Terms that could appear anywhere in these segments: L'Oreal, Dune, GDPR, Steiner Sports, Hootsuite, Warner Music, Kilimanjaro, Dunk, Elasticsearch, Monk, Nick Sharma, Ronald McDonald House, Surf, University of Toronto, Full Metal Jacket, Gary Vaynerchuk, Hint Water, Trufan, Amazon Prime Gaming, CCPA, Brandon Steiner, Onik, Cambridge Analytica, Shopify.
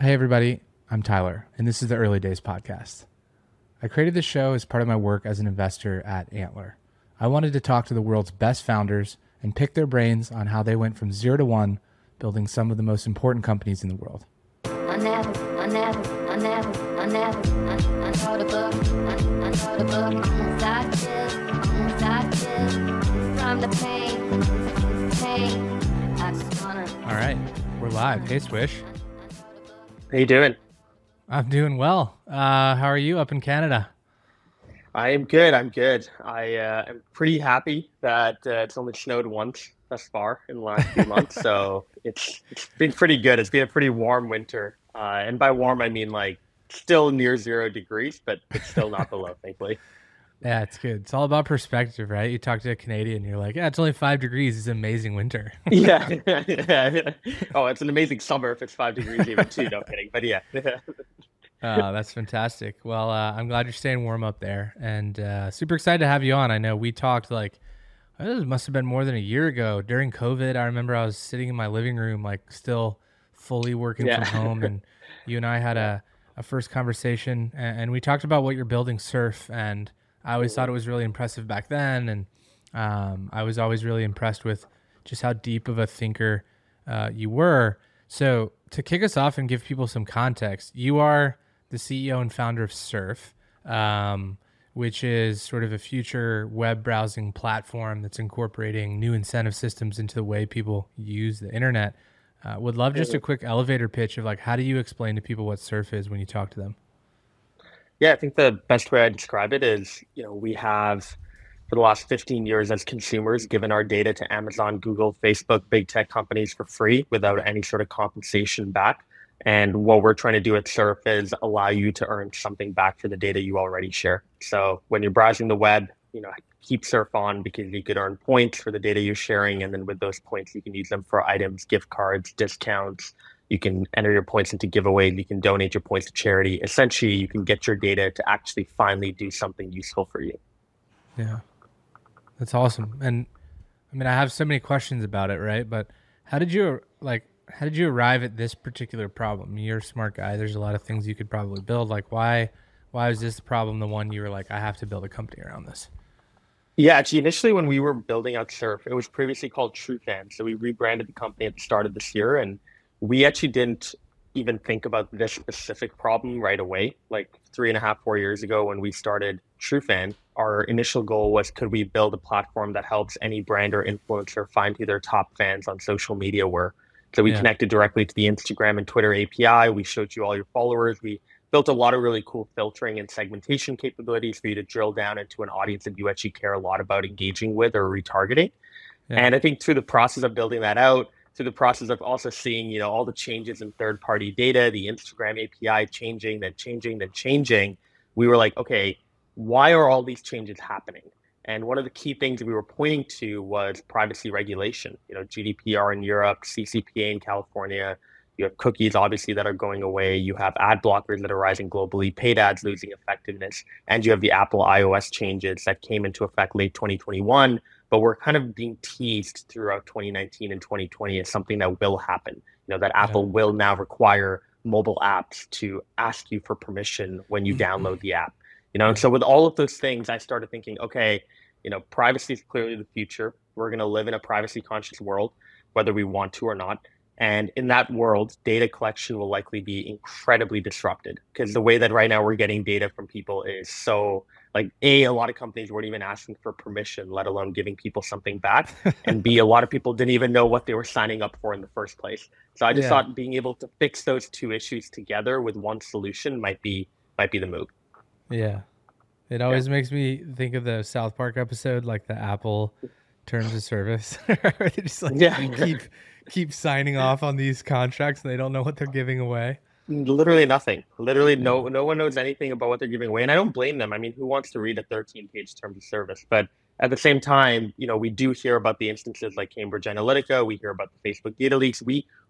Hey everybody, I'm Tyler, and this is the Early Days podcast. I created this show as part of my work as an investor at Antler. I wanted to talk to the world's best founders and pick their brains on how they went from 0 to 1, building some of the most important companies in the world. All right, we're live. Hey, Swish. How you doing? I'm doing well. How are you up in Canada? I am good. I am pretty happy that it's only snowed once thus far in the last few months. So it's been pretty good. It's been a pretty warm winter. And by warm, I mean like still near 0 degrees, but it's still not below, thankfully. Yeah, it's good. It's all about perspective, right? You talk to a Canadian, you're like, yeah, it's only 5 degrees. It's an amazing winter. Yeah. Oh, it's an amazing summer if it's 5 degrees even too. No kidding. But yeah. That's fantastic. Well, I'm glad you're staying warm up there, and super excited to have you on. I know we talked like, it must have been more than a year ago during COVID. I remember I was sitting in my living room, like still fully working from home. And you and I had a first conversation, and we talked about what you're building, Surf, and I always thought it was really impressive back then, and I was always really impressed with just how deep of a thinker you were. So to kick us off and give people some context, you are the CEO and founder of Surf, which is sort of a future web browsing platform that's incorporating new incentive systems into the way people use the internet. Would love just a quick elevator pitch of like, how do you explain to people what Surf is when you talk to them? Yeah, I think the best way I describe it is, you know, we have for the last 15 years as consumers given our data to Amazon, Google, Facebook, big tech companies for free without any sort of compensation back. And what we're trying to do at Surf is allow you to earn something back for the data you already share. So when you're browsing the web, you know, keep Surf on because you could earn points for the data you're sharing. And then with those points, you can use them for items, gift cards, discounts. You can enter your points into giveaways. You can donate your points to charity. Essentially, you can get your data to actually finally do something useful for you. Yeah, that's awesome. And I mean, I have so many questions about it, right? But how did you arrive at this particular problem? You're a smart guy. There's a lot of things you could probably build. Like, why is this problem the one you were like, I have to build a company around this? Yeah, actually, initially when we were building out Surf, it was previously called Trufan. So we rebranded the company at the start of this year, and we actually didn't even think about this specific problem right away. Like 4 years ago when we started Trufan, our initial goal was, could we build a platform that helps any brand or influencer find who their top fans on social media were? So we connected directly to the Instagram and Twitter API. We showed you all your followers. We built a lot of really cool filtering and segmentation capabilities for you to drill down into an audience that you actually care a lot about engaging with or retargeting. Yeah. And I think through the process of building that out, through the process of also seeing, you know, all the changes in third-party data, the Instagram API changing, we were like, okay, why are all these changes happening? And one of the key things we were pointing to was privacy regulation. You know, GDPR in Europe, CCPA in California. You have cookies, obviously, that are going away. You have ad blockers that are rising globally, paid ads losing effectiveness. And you have the Apple iOS changes that came into effect late 2021, but were kind of being teased throughout 2019 and 2020 as something that will happen. You know, that Apple will now require mobile apps to ask you for permission when you download the app. You know, and so with all of those things, I started thinking, okay, you know, privacy is clearly the future. We're going to live in a privacy conscious world, whether we want to or not. And in that world, data collection will likely be incredibly disrupted because the way that right now we're getting data from people is so like, A, a lot of companies weren't even asking for permission, let alone giving people something back. And B, a lot of people didn't even know what they were signing up for in the first place. So I just thought being able to fix those two issues together with one solution might be the move. Yeah. It always makes me think of the South Park episode, like the Apple terms of service. They just like keep signing off on these contracts and they don't know what they're giving away. Literally nothing. Literally no one knows anything about what they're giving away. And I don't blame them. I mean, who wants to read a 13-page terms of service? But at the same time, you know, we do hear about the instances like Cambridge Analytica. We hear about the Facebook data leaks.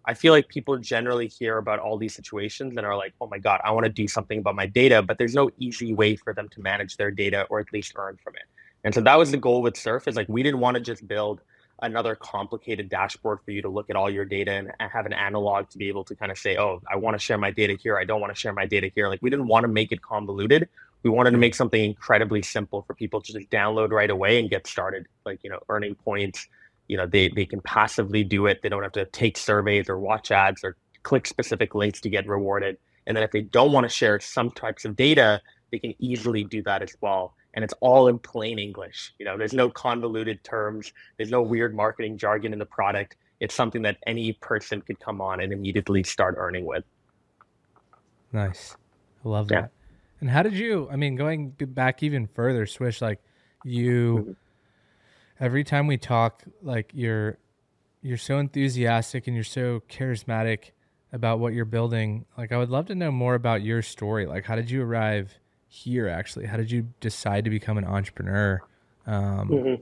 I feel like people generally hear about all these situations and are like, oh my God, I want to do something about my data, but there's no easy way for them to manage their data or at least earn from it. And so that was the goal with Surf, is like, we didn't want to just build another complicated dashboard for you to look at all your data and have an analog to be able to kind of say, oh, I want to share my data here. I don't want to share my data here. Like, we didn't want to make it convoluted. We wanted to make something incredibly simple for people to just download right away and get started. Like, you know, earning points, you know, they can passively do it. They don't have to take surveys or watch ads or click specific links to get rewarded. And then if they don't want to share some types of data, they can easily do that as well. And it's all in plain English. You know, there's no convoluted terms. There's no weird marketing jargon in the product. It's something that any person could come on and immediately start earning with. Nice. I love that. And how did you, I mean, going back even further, Swish, like you, every time we talk, like you're so enthusiastic and you're so charismatic about what you're building. Like, I would love to know more about your story. Like, how did you arrive here, actually? How did you decide to become an entrepreneur? You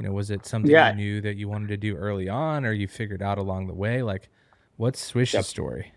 know, was it something you knew that you wanted to do early on, or you figured out along the way? Like, what's Swish's story?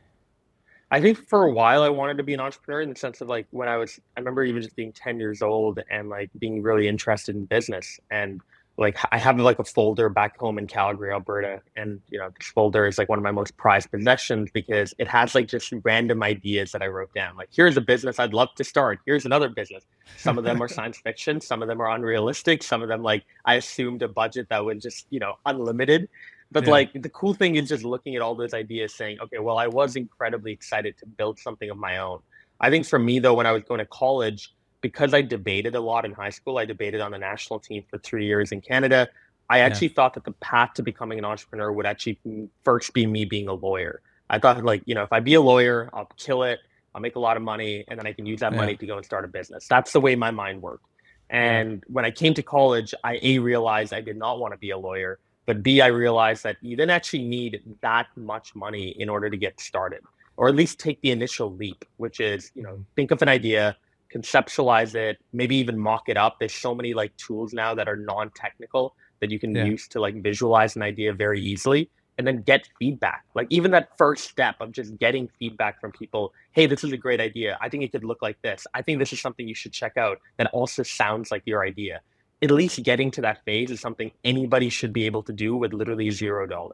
I think for a while I wanted to be an entrepreneur in the sense of, like, when I remember even just being 10 years old and, like, being really interested in business. And, like, I have, like, a folder back home in Calgary, Alberta. And, you know, this folder is, like, one of my most prized possessions because it has, like, just random ideas that I wrote down. Like, here's a business I'd love to start. Here's another business. Some of them are science fiction. Some of them are unrealistic. Some of them, like, I assumed a budget that was just, you know, unlimited. But like, the cool thing is just looking at all those ideas saying, okay, well, I was incredibly excited to build something of my own. I think for me, though, when I was going to college, because I debated a lot in high school, I debated on the national team for 3 years in Canada. I actually thought that the path to becoming an entrepreneur would actually first be me being a lawyer. I thought, like, you know, if I be a lawyer, I'll kill it. I'll make a lot of money, and then I can use that money to go and start a business. That's the way my mind worked. And when I came to college, I, A, realized I did not want to be a lawyer. But B, I realized that you didn't actually need that much money in order to get started, or at least take the initial leap, which is, you know, think of an idea, conceptualize it, maybe even mock it up. There's so many, like, tools now that are non-technical that you can use to, like, visualize an idea very easily, and then get feedback. Like, even that first step of just getting feedback from people, hey, this is a great idea. I think it could look like this. I think this is something you should check out that also sounds like your idea. At least getting to that phase is something anybody should be able to do with literally $0.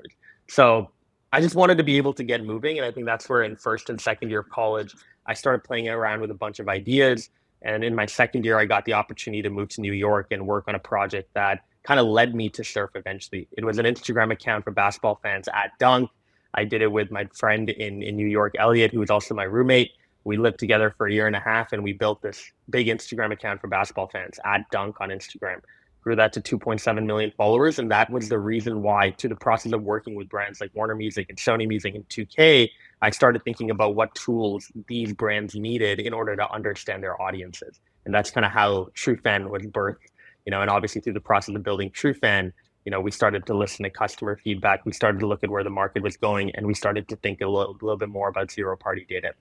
So I just wanted to be able to get moving. And I think that's where in first and second year of college, I started playing around with a bunch of ideas. And in my second year, I got the opportunity to move to New York and work on a project that kind of led me to Surf eventually. It was an Instagram account for basketball fans at Dunk. I did it with my friend in New York, Elliot, who was also my roommate. We lived together for a year and a half, and we built this big Instagram account for basketball fans at Dunk on Instagram. Grew that to 2.7 million followers, and that was the reason why, through the process of working with brands like Warner Music and Sony Music and 2k, I started thinking about what tools these brands needed in order to understand their audiences. And that's kind of how Trufan was birthed, you know. And obviously through the process of building Trufan, you know, we started to listen to customer feedback. We started to look at where the market was going, and we started to think a little bit more about zero-party data.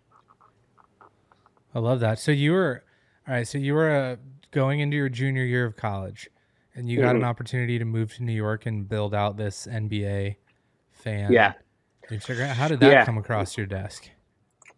I love that. So you were, all right, so you were going into your junior year of college, and you got an opportunity to move to New York and build out this NBA fan Instagram. How did that come across your desk?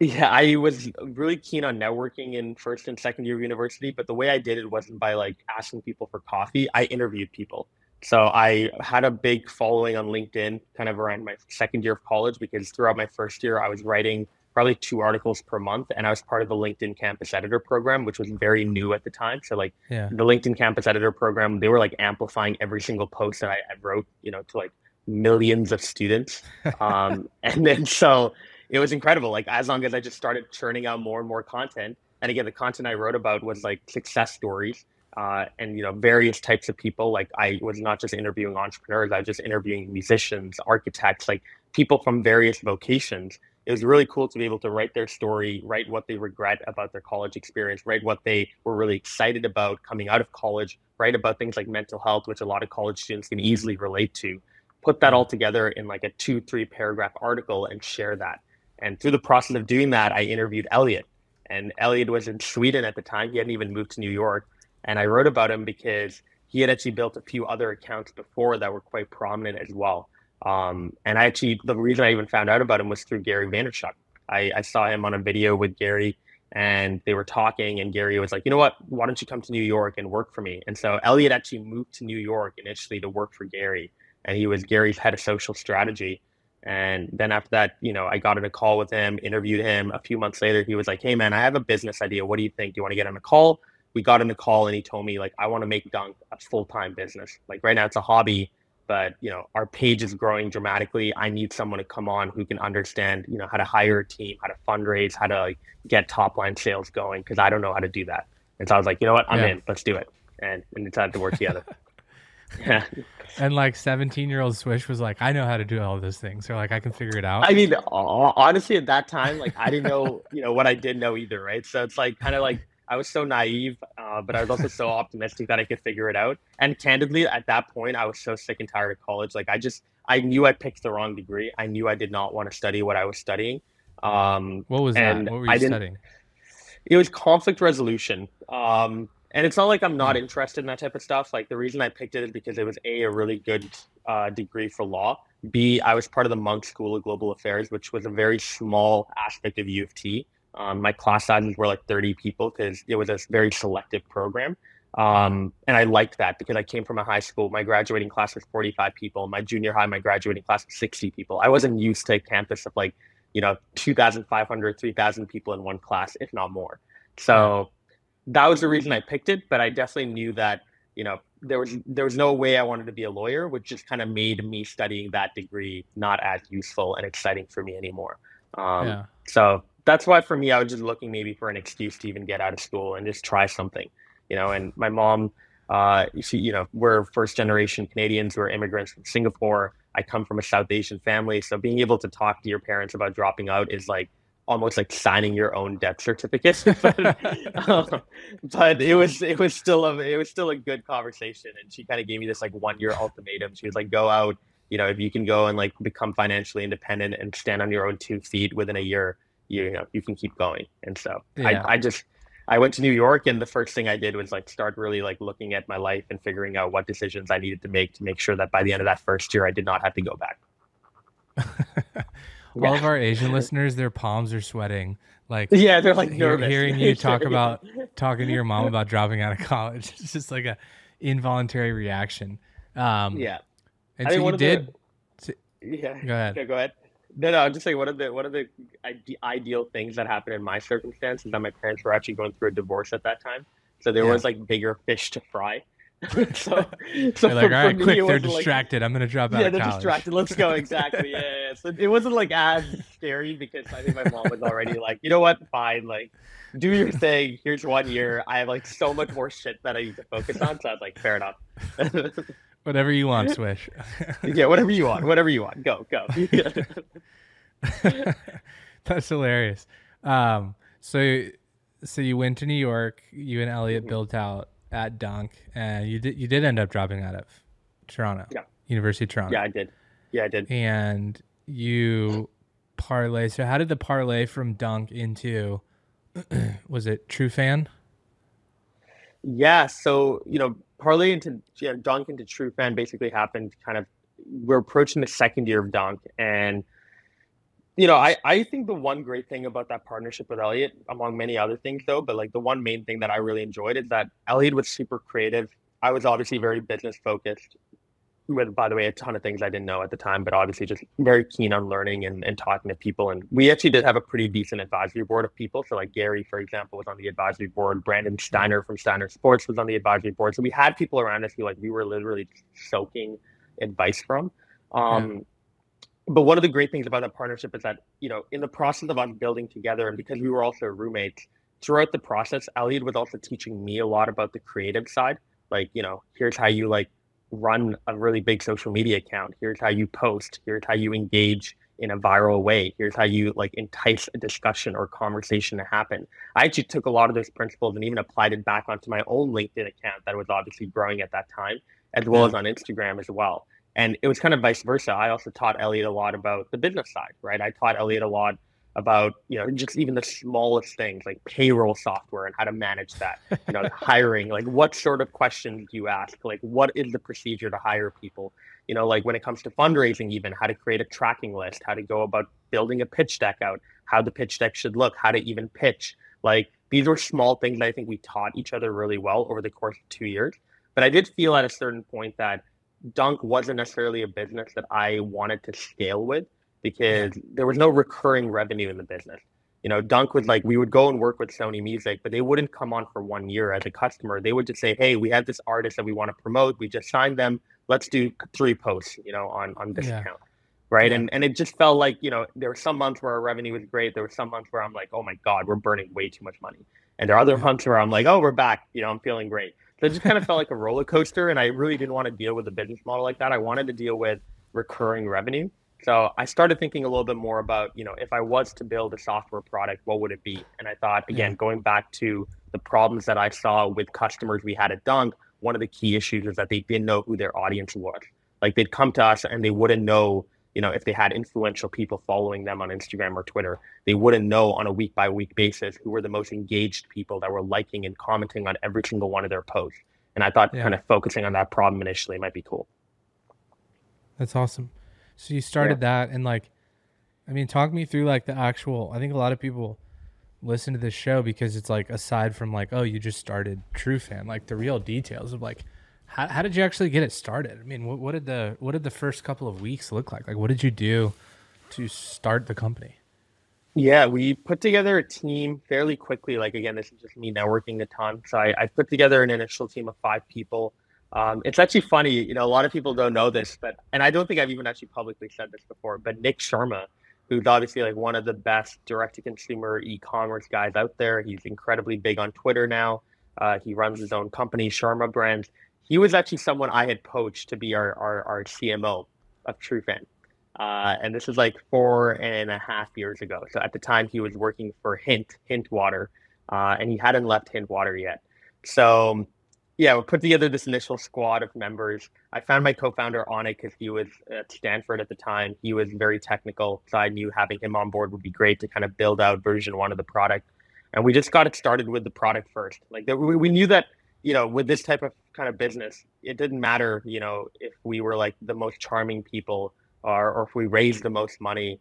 Yeah, I was really keen on networking in first and second year of university, but the way I did it wasn't by, like, asking people for coffee. I interviewed people. So I had a big following on LinkedIn kind of around my second year of college, because throughout my first year, I was writing probably 2 articles per month. And I was part of the LinkedIn Campus Editor program, which was very new at the time. So, like, the LinkedIn Campus Editor program, they were, like, amplifying every single post that I wrote, you know, to, like, millions of students. And then so it was incredible. Like, as long as I just started churning out more and more content. And again, the content I wrote about was, like, success stories and, you know, various types of people. Like, I was not just interviewing entrepreneurs. I was just interviewing musicians, architects, like, people from various vocations. It was really cool to be able to write their story, write what they regret about their college experience, write what they were really excited about coming out of college, write about things like mental health, which a lot of college students can easily relate to, put that all together in, like, a 2-3 paragraph article and share that. And through the process of doing that, I interviewed Elliot, and Elliot was in Sweden at the time. He hadn't even moved to New York. And I wrote about him because he had actually built a few other accounts before that were quite prominent as well. And I actually, the reason I even found out about him was through Gary Vaynerchuk. I saw him on a video with Gary, and they were talking, and Gary was like, you know what, why don't you come to New York and work for me? And so Elliot actually moved to New York initially to work for Gary. and he was Gary's head of social strategy. And then after that, you know, I got on a call with him, interviewed him. A few months later, he was like, hey, man, I have a business idea. What do you think? Do you want to get on a call? We got on a call and he told me, like, I want to make Dunk a full-time business. Like right now it's a hobby, but, you know, our page is growing dramatically. I need someone to come on who can understand, you know, how to hire a team, how to fundraise, how to like, get top-line sales going, because I don't know how to do that. And so I was like, you know what? I'm in. Let's do it. And it's time to work together. Yeah. And like 17-year-old Swish was like, I know how to do all those things. So like, I can figure it out. I mean, honestly, at that time, like I didn't know, you know, what I did know either, right? So it's like kind of like I was so naive, but I was also so optimistic that I could figure it out. And candidly, at that point, I was so sick and tired of college. Like I knew I picked the wrong degree. I knew I did not want to study what I was studying. What was that? What were you studying? It was conflict resolution. And it's not like I'm not interested in that type of stuff. Like the reason I picked it is because it was a really good degree for law. B, I was part of the Monk School of Global Affairs, which was a very small aspect of U of T. My class sizes were like 30 people because it was a very selective program. And I liked that because I came from a high school. My graduating class was 45 people. My junior high, my graduating class was 60 people. I wasn't used to a campus of like, you know, 2,500, 3,000 people in one class, if not more. So that was the reason I picked it, but I definitely knew that, you know, there was no way I wanted to be a lawyer, which just kind of made me studying that degree not as useful and exciting for me anymore. So that's why for me, I was just looking maybe for an excuse to even get out of school and just try something, you know. And my mom, she, you know, we're first generation Canadians, we're immigrants from Singapore. I come from a South Asian family. So being able to talk to your parents about dropping out is like, almost like signing your own death certificate, but it was still a good conversation. And she kind of gave me this like 1-year ultimatum. She was like, go out, you know, if you can go and like become financially independent and stand on your own 2 feet within a year, you know, you can keep going. And so I went to New York, and the first thing I did was like start really like looking at my life and figuring out what decisions I needed to make sure that by the end of that first year, I did not have to go back. All of our Asian listeners, their palms are sweating. Like, yeah, they're like nervous. Hearing you talk about talking to your mom about dropping out of college. It's just like a involuntary reaction. And so you did. Go ahead. Yeah, go ahead. No, I'm just saying one of the ideal things that happened in my circumstance is that my parents were actually going through a divorce at that time, so there was like bigger fish to fry. so like, all right, quick, they're distracted. Like, I'm gonna drop out of college. Yeah, they're distracted. Let's go. Exactly. Yeah. So it wasn't like as scary because I think my mom was already like, you know what, fine, like do your thing. Here's 1 year. I have like so much more shit that I need to focus on. So I was like, fair enough. Whatever you want, Swish. Yeah, whatever you want. Whatever you want. Go. That's hilarious. So you went to New York. You and Elliot built out at Dunk, and you did end up dropping out of Toronto, University of Toronto. Yeah, I did. And you parlay. So how did the parlay from Dunk into, was it Trufan? Yeah. So, you know, parlay into Dunk into Trufan basically happened kind of, we're approaching the second year of Dunk, and you know, I think the one great thing about that partnership with Elliot, among many other things though, but like the one main thing that I really enjoyed is that Elliot was super creative. I was obviously very business focused with, by the way, a ton of things I didn't know at the time, but obviously just very keen on learning and talking to people. And we actually did have a pretty decent advisory board of people. So like Gary, for example, was on the advisory board. Brandon Steiner from Steiner Sports was on the advisory board. So we had people around us who like we were literally soaking advice from. But one of the great things about that partnership is that, you know, in the process of us building together, and because we were also roommates, throughout the process, Elliot was also teaching me a lot about the creative side. Like, you know, here's how you like run a really big social media account. Here's how you post. Here's how you engage in a viral way. Here's how you like entice a discussion or conversation to happen. I actually took a lot of those principles and even applied it back onto my own LinkedIn account that was obviously growing at that time, as well as on Instagram as well. And it was kind of vice versa. I also taught Elliot a lot about the business side, right? I taught Elliot a lot about, you know, just even the smallest things like payroll software and how to manage that, you know, hiring, like what sort of questions do you ask? Like what is the procedure to hire people? You know, like when it comes to fundraising, even how to create a tracking list, how to go about building a pitch deck out, how the pitch deck should look, how to even pitch. Like these were small things that I think we taught each other really well over the course of 2 years. But I did feel at a certain point that Dunk wasn't necessarily a business that I wanted to scale with because there was no recurring revenue in the business. You know, Dunk was like, we would go and work with Sony Music, but they wouldn't come on for 1 year as a customer. They would just say, hey, we have this artist that we want to promote. We just signed them. Let's do 3 posts, you know, on this account. Right. Yeah. And it just felt like, you know, there were some months where our revenue was great. There were some months where I'm like, oh my God, we're burning way too much money. And there are other months where I'm like, oh, we're back. You know, I'm feeling great. So it just kind of felt like a roller coaster. And I really didn't want to deal with a business model like that. I wanted to deal with recurring revenue. So I started thinking a little bit more about, you know, if I was to build a software product, what would it be? And I thought, again, going back to the problems that I saw with customers we had at Dunk, one of the key issues is that they didn't know who their audience was. Like they'd come to us and they wouldn't know, you know, if they had influential people following them on Instagram or Twitter, they wouldn't know on a week by week basis who were the most engaged people that were liking and commenting on every single one of their posts. And I thought kind of focusing on that problem initially might be cool. That's awesome. So you started that and like, I mean, talk me through like the actual, I think a lot of people listen to this show because it's like, aside from like, oh, you just started Trufan, like the real details of like, how did you actually get it started? I mean, what did the first couple of weeks look like? Like, what did you do to start the company? Yeah, we put together a team fairly quickly. Like, again, this is just me networking a ton. So I put together an initial team of 5 people. It's actually funny, you know, a lot of people don't know this, but, and I don't think I've even actually publicly said this before, but Nick Sharma, who's obviously like one of the best direct-to-consumer e-commerce guys out there. He's incredibly big on Twitter now. He runs his own company, Sharma Brands. He was actually someone I had poached to be our CMO of Trufan. And this is like 4.5 years ago. So at the time he was working for Hint Water, and he hadn't left Hint Water yet. So yeah, we put together this initial squad of members. I found my co-founder Onik because he was at Stanford at the time. He was very technical. So I knew having him on board would be great to kind of build out version 1 of the product. And we just got it started with the product first. Like we knew that, you know, with this type of kind of business, it didn't matter, you know, if we were like the most charming people or if we raised the most money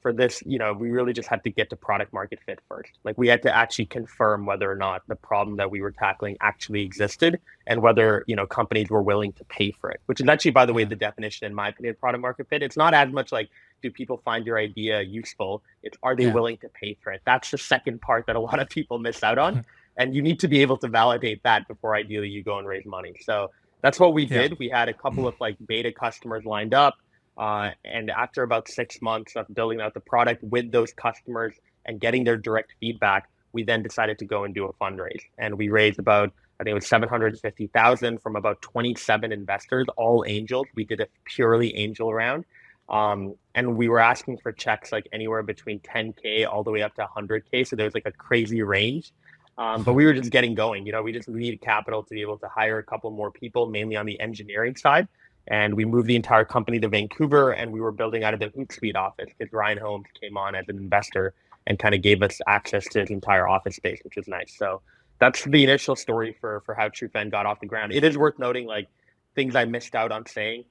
for this, you know, we really just had to get to product market fit first. Like we had to actually confirm whether or not the problem that we were tackling actually existed and whether, you know, companies were willing to pay for it, which is actually, by the way, the definition, in my opinion, of product market fit. It's not as much like, do people find your idea useful? It's, are they willing to pay for it? That's the second part that a lot of people miss out on. And you need to be able to validate that before ideally you go and raise money. So that's what we did. We had a couple of like beta customers lined up. And after about 6 months of building out the product with those customers and getting their direct feedback, we then decided to go and do a fundraise. And we raised about, I think it was $750,000 from about 27 investors, all angels. We did a purely angel round. And we were asking for checks like anywhere between 10K all the way up to 100K. So there was like a crazy range. But we were just getting going, you know, we just needed capital to be able to hire a couple more people, mainly on the engineering side. And we moved the entire company to Vancouver and we were building out of the Hootsuite office because Ryan Holmes came on as an investor and kind of gave us access to his entire office space, which was nice. So that's the initial story for how Trufan got off the ground. It is worth noting, like, things I missed out on saying.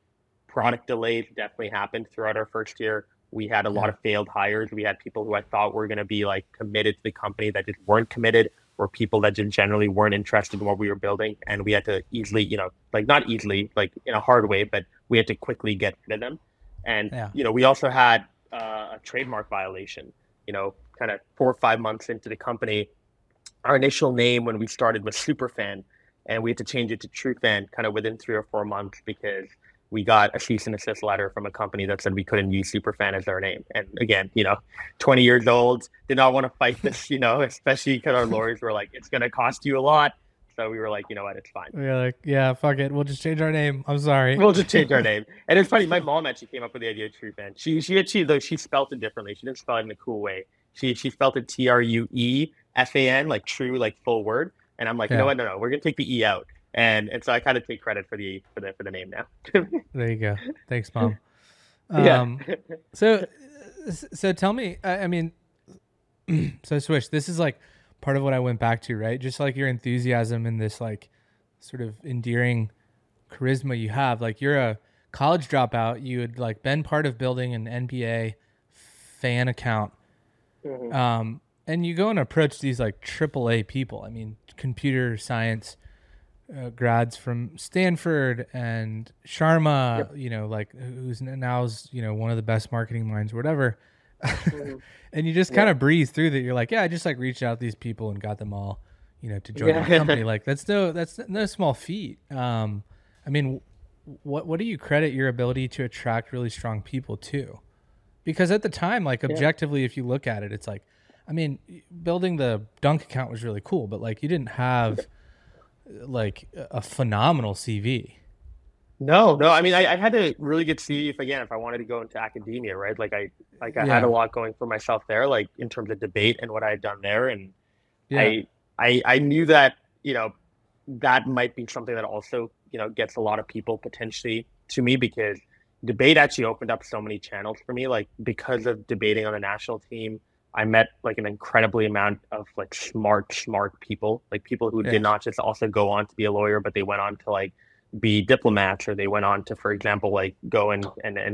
Product delays definitely happened throughout our first year. We had a lot of failed hires. We had people who I thought were going to be like committed to the company that just weren't committed, or people that just generally weren't interested in what we were building. And we had to easily, you know, like not easily, like in a hard way, but we had to quickly get rid of them. And, you know, we also had a trademark violation, you know, kind of 4 or 5 months into the company. Our initial name when we started was Superfan, and we had to change it to Trufan kind of within 3 or 4 months because we got a cease and desist letter from a company that said we couldn't use Superfan as our name. And again, you know, 20 years old, did not want to fight this, you know, especially because our lawyers were like, it's going to cost you a lot. So we were like, you know what, it's fine. We were like, yeah, fuck it. We'll just change our name. I'm sorry. We'll just change our name. And it's funny, my mom actually came up with the idea of Trufan. She actually, though, she spelled it differently. She didn't spell it in a cool way. She spelled it TRUEFAN, like true, like full word. And I'm like, you know what, no, we're going to take the E out. And so I kind of take credit for the name now. There you go. Thanks, Mom. So tell me, I mean, so Swish, this is like part of what I went back to, right? Just like your enthusiasm and this like sort of endearing charisma you have. Like you're a college dropout. You had like been part of building an NBA fan account. Mm-hmm. And you go and approach these like AAA people. I mean, computer science grads from Stanford and Sharma, yep. you know, like who's now's, you know, one of the best marketing minds, or whatever. And you just kind of breeze through that. You're like, yeah, I just like reached out to these people and got them all, you know, to join my company. Like that's no small feat. I mean, what do you credit your ability to attract really strong people to? Because at the time, like objectively, if you look at it, it's like, I mean, building the Dunk account was really cool, but like you didn't have like a phenomenal CV. No. I mean, I had a really good CV if I wanted to go into academia, right? Like I had a lot going for myself there, like in terms of debate and what I had done there. And I knew that, you know, that might be something that also, you know, gets a lot of people potentially to me, because debate actually opened up so many channels for me. Like because of debating on the national team, I met like an incredibly amount of like smart people, like people who did not just also go on to be a lawyer, but they went on to like be diplomats, or they went on to, for example, like go and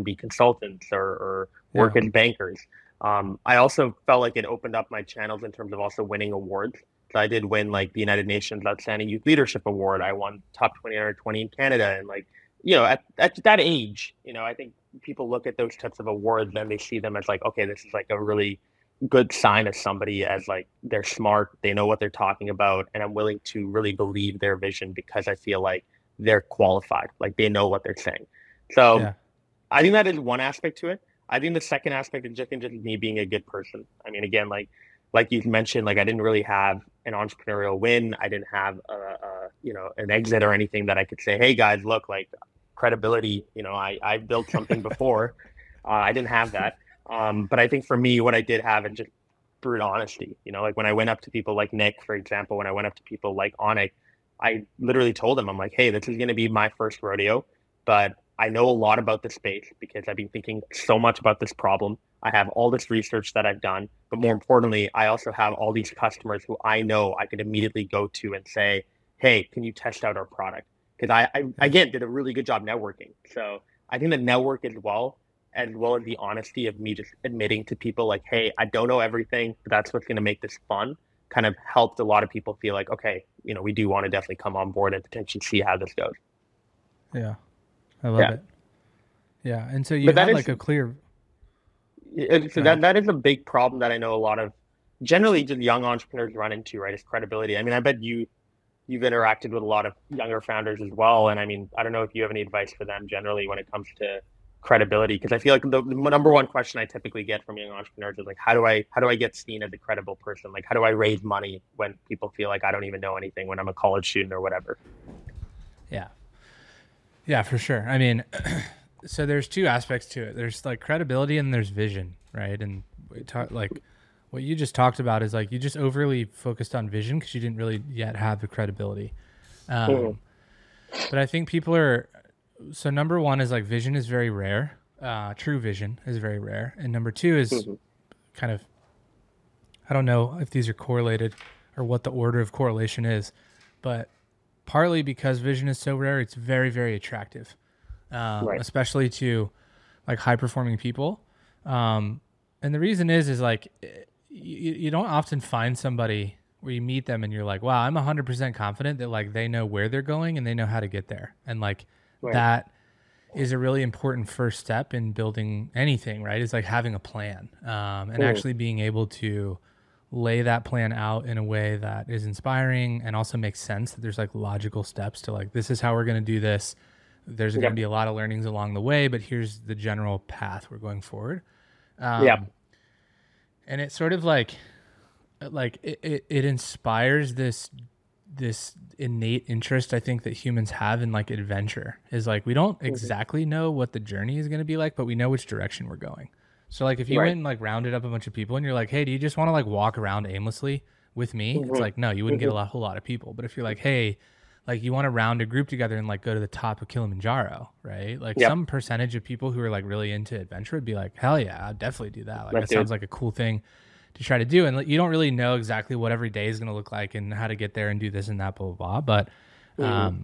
be consultants or work as bankers. I also felt like it opened up my channels in terms of also winning awards. So I did win like the United Nations Outstanding Youth Leadership Award. I won top 20 under 20 in Canada. And like, you know, at that age, you know, I think people look at those types of awards and they see them as like, okay, this is like a really good sign of somebody as like they're smart, they know what they're talking about, and I'm willing to really believe their vision because I feel like they're qualified, like they know what they're saying. So I think that is one aspect to it. I think the second aspect is just me being a good person. I mean, again, like you've mentioned, like I didn't really have an entrepreneurial win. I didn't have a you know, an exit or anything that I could say, hey guys, look, like credibility, you know, I built something before. I didn't have that. But I think for me, what I did have is just brute honesty. You know, like when I went up to people like Nick, for example, when I went up to people like Onik, I literally told them, I'm like, hey, this is going to be my first rodeo, but I know a lot about the space because I've been thinking so much about this problem. I have all this research that I've done, but more importantly, I also have all these customers who I know I could immediately go to and say, hey, can you test out our product? Because I again, did a really good job networking. So I think the network as well as the honesty of me just admitting to people like, hey, I don't know everything, but that's what's going to make this fun, kind of helped a lot of people feel like, okay, you know, we do want to definitely come on board and potentially see how this goes. Yeah. I love it. Yeah. And so you had like a clear... So that is a big problem that I know a lot of generally just young entrepreneurs run into, right? Is credibility. I mean, I bet you've interacted with a lot of younger founders as well. And I mean, I don't know if you have any advice for them generally when it comes to credibility, because I feel like the number one question I typically get from young entrepreneurs is like, how do I get seen as a credible person? Like, how do I raise money when people feel like I don't even know anything when I'm a college student or whatever? Yeah, for sure. I mean, so there's two aspects to it. There's like credibility and there's vision, right? And like what you just talked about is like you just overly focused on vision because you didn't really yet have the credibility. But I think people are... So number one is like vision is very rare. True vision is very rare. And number two is kind of, I don't know if these are correlated or what the order of correlation is, but partly because vision is so rare, it's very, very attractive, especially to like high performing people. And the reason is like you don't often find somebody where you meet them and you're like, wow, I'm 100% confident that like they know where they're going and they know how to get there. And like, that is a really important first step in building anything, right? It's like having a plan and actually being able to lay that plan out in a way that is inspiring and also makes sense, that there's like logical steps to like, this is how we're going to do this. There's going to be a lot of learnings along the way, but here's the general path we're going forward. And it's sort of like it inspires this innate interest I think that humans have in like adventure, is like we don't exactly know what the journey is going to be like, but we know which direction we're going. So like if you went and like rounded up a bunch of people and you're like, hey, do you just want to like walk around aimlessly with me? It's like, no, you wouldn't get a whole lot of people. But if you're like, hey, like you want to round a group together and like go to the top of Kilimanjaro, right? Like some percentage of people who are like really into adventure would be like, hell yeah, I'd definitely do that. Like that sounds like a cool thing to try to do. And like, you don't really know exactly what every day is going to look like and how to get there and do this and that, blah, blah, blah. But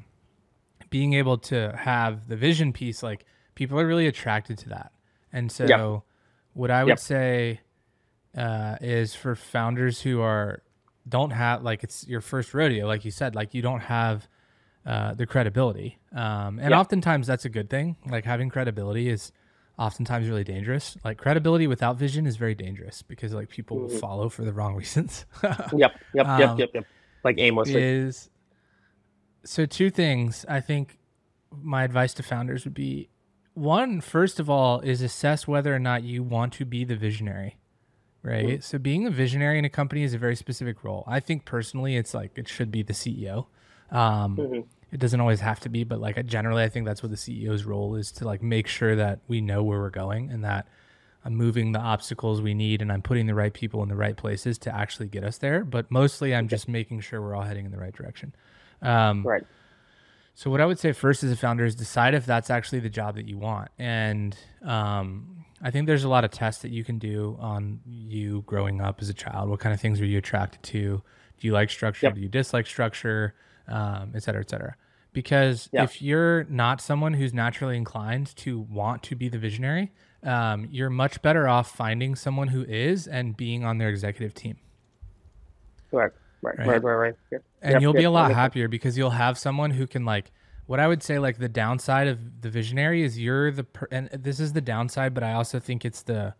being able to have the vision piece, like people are really attracted to that. And so what I would say is for founders who don't have, like it's your first rodeo, like you said, like you don't have their credibility. And oftentimes that's a good thing. Like, having credibility is oftentimes really dangerous. Like, credibility without vision is very dangerous, because like people will follow for the wrong reasons. Yep. Like aimlessly. So two things. I think my advice to founders would be, one, first of all, is assess whether or not you want to be the visionary, right? Mm-hmm. So being a visionary in a company is a very specific role. I think personally, it's like, it should be the CEO. It doesn't always have to be, but like generally, I think that's what the CEO's role is, to like make sure that we know where we're going and that I'm moving the obstacles we need and I'm putting the right people in the right places to actually get us there. But mostly I'm just making sure we're all heading in the right direction. Right. So what I would say first as a founder is decide if that's actually the job that you want. And I think there's a lot of tests that you can do on you growing up as a child. What kind of things were you attracted to? Do you like structure? Yep. Do you dislike structure? Et cetera, et cetera. Because if you're not someone who's naturally inclined to want to be the visionary, you're much better off finding someone who is and being on their executive team. Correct. Right. And you'll be a lot happier because you'll have someone who can, like, what I would say, like, the downside of the visionary is you're the, and this is the downside, but I also think it's a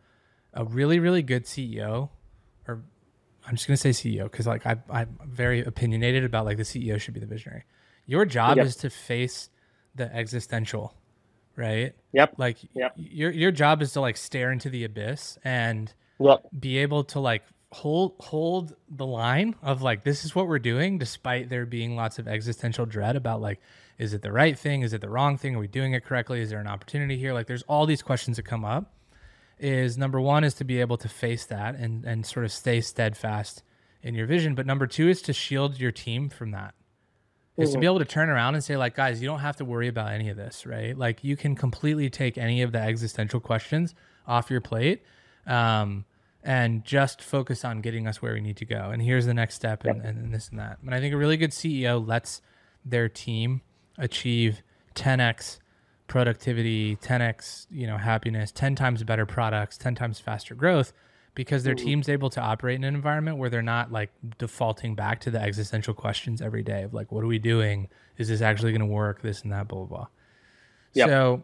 really, really good CEO, or I'm just going to say CEO, because like I'm very opinionated about like the CEO should be the visionary. Your job is to face the existential, right? Like your job is to like stare into the abyss and be able to like hold the line of like, this is what we're doing, despite there being lots of existential dread about like, is it the right thing? Is it the wrong thing? Are we doing it correctly? Is there an opportunity here? Like, there's all these questions that come up. Is number one is to be able to face that and sort of stay steadfast in your vision. But number two is to shield your team from that. Is to be able to turn around and say like, guys, you don't have to worry about any of this, right? Like, you can completely take any of the existential questions off your plate. And just focus on getting us where we need to go. And here's the next step, and this and that. And I think a really good CEO lets their team achieve 10x productivity, 10x, you know, happiness, 10 times better products, 10 times faster growth, because their team's able to operate in an environment where they're not like defaulting back to the existential questions every day of like, what are we doing? Is this actually going to work? This and that, blah, blah, blah. So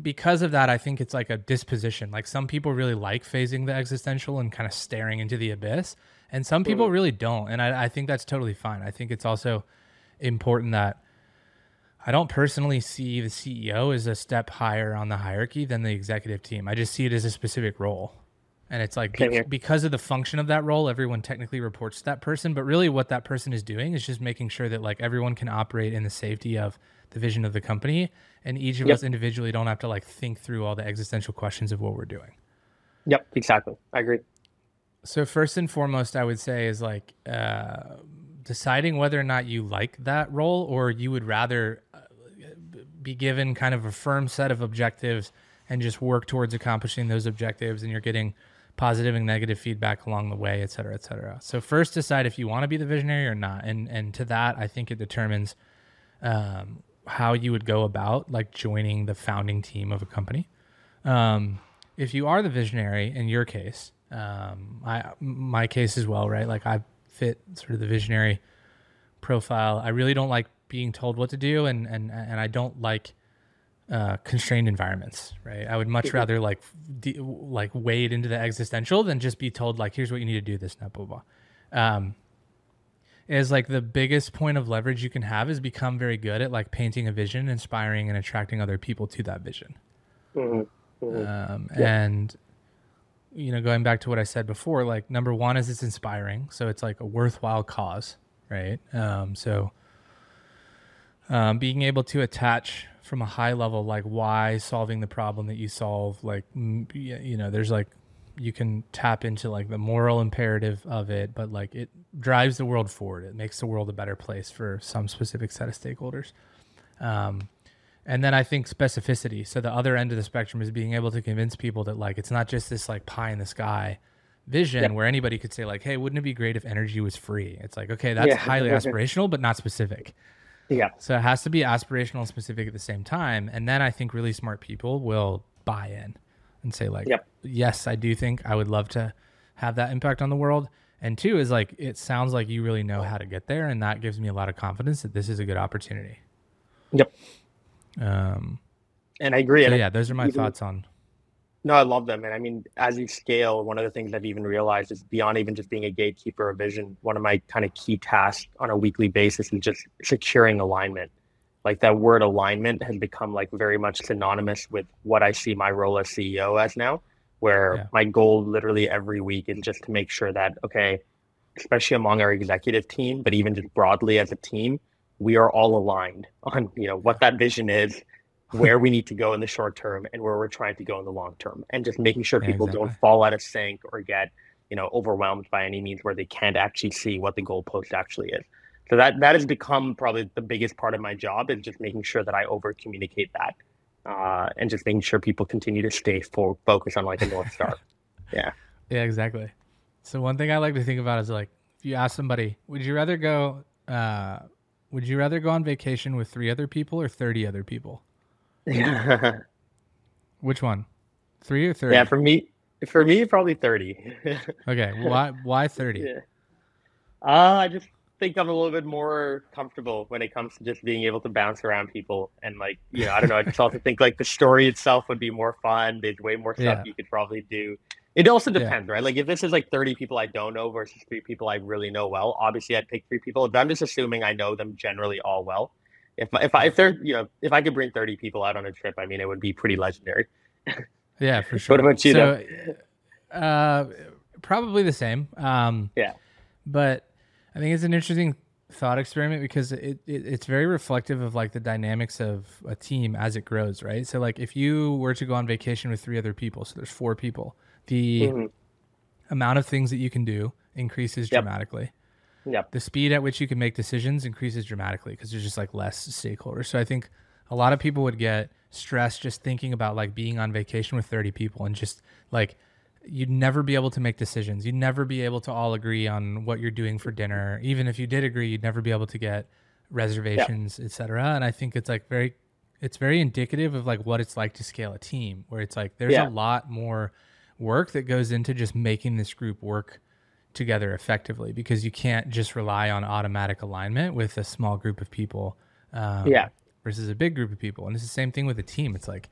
because of that, I think it's like a disposition. Like, some people really like phasing the existential and kind of staring into the abyss, and some people really don't. And I think that's totally fine. I think it's also important that I don't personally see the CEO as a step higher on the hierarchy than the executive team. I just see it as a specific role. And it's like, because of the function of that role, everyone technically reports to that person. But really what that person is doing is just making sure that like everyone can operate in the safety of the vision of the company, and each of us individually don't have to like think through all the existential questions of what we're doing. Yep, exactly. I agree. So first and foremost, I would say is like deciding whether or not you like that role, or you would rather be given kind of a firm set of objectives and just work towards accomplishing those objectives, and you're getting positive and negative feedback along the way, et cetera, et cetera. So first decide if you want to be the visionary or not. And to that, I think it determines how you would go about like joining the founding team of a company. If you are the visionary, in your case, my case as well, right? Like, I fit sort of the visionary profile. I really don't like being told what to do, and I don't like constrained environments, right? I would much rather like wade into the existential than just be told like, here's what you need to do, this, that, blah, blah. Is like the biggest point of leverage you can have is become very good at like painting a vision, inspiring and attracting other people to that vision. And, you know, going back to what I said before, like, number one is it's inspiring. So it's like a worthwhile cause, right? Being able to attach from a high level, like, why solving the problem that you solve, like, you know, there's like, you can tap into like the moral imperative of it, but like it drives the world forward. It makes the world a better place for some specific set of stakeholders. And then I think specificity. So the other end of the spectrum is being able to convince people that like, it's not just this like pie in the sky vision where anybody could say like, hey, wouldn't it be great if energy was free? It's like, okay, that's highly aspirational, but not specific. So it has to be aspirational and specific at the same time. And then I think really smart people will buy in and say like, yes, I do think I would love to have that impact on the world. And two is like, it sounds like you really know how to get there. And that gives me a lot of confidence that this is a good opportunity. Yep. And I agree. So yeah, those are my thoughts on. No, I love that, man. I mean, as you scale, one of the things I've even realized is beyond even just being a gatekeeper of vision, one of my kind of key tasks on a weekly basis is just securing alignment. Like that word alignment has become like very much synonymous with what I see my role as CEO as now, where my goal literally every week is just to make sure that, okay, especially among our executive team, but even just broadly as a team, we are all aligned on, you know, what that vision is, where we need to go in the short term and where we're trying to go in the long term, and just making sure people don't fall out of sync or get, you know, overwhelmed by any means where they can't actually see what the goalpost actually is. So that has become probably the biggest part of my job, is just making sure that I over communicate that, and just making sure people continue to stay focused on like a North Star. Yeah, exactly. So one thing I like to think about is like, if you ask somebody, would you rather go on vacation with 3 other people or 30 other people? Yeah. Which one? 3 or 30? Yeah, for me, probably 30. Okay. Why 30? Yeah. I just think I'm a little bit more comfortable when it comes to just being able to bounce around people. And like, you know, I don't know. I just also think like the story itself would be more fun. There's way more stuff you could probably do. It also depends, right? Like if this is like 30 people I don't know versus 3 people I really know well, obviously I'd pick 3 people. But I'm just assuming I know them generally all well. If I could bring 30 people out on a trip, I mean, it would be pretty legendary. Yeah, for sure. What about you? So, probably the same. But I think it's an interesting thought experiment because it's very reflective of like the dynamics of a team as it grows, right? So like if you were to go on vacation with 3 other people, so there's 4 people, the amount of things that you can do increases dramatically. Yep. The speed at which you can make decisions increases dramatically because there's just like less stakeholders. So I think a lot of people would get stressed just thinking about like being on vacation with 30 people and just like you'd never be able to make decisions. You'd never be able to all agree on what you're doing for dinner. Even if you did agree, you'd never be able to get reservations, et cetera. And I think it's like very indicative of like what it's like to scale a team, where it's like there's a lot more work that goes into just making this group work together effectively, because you can't just rely on automatic alignment with a small group of people versus a big group of people. And it's the same thing with a team. It's like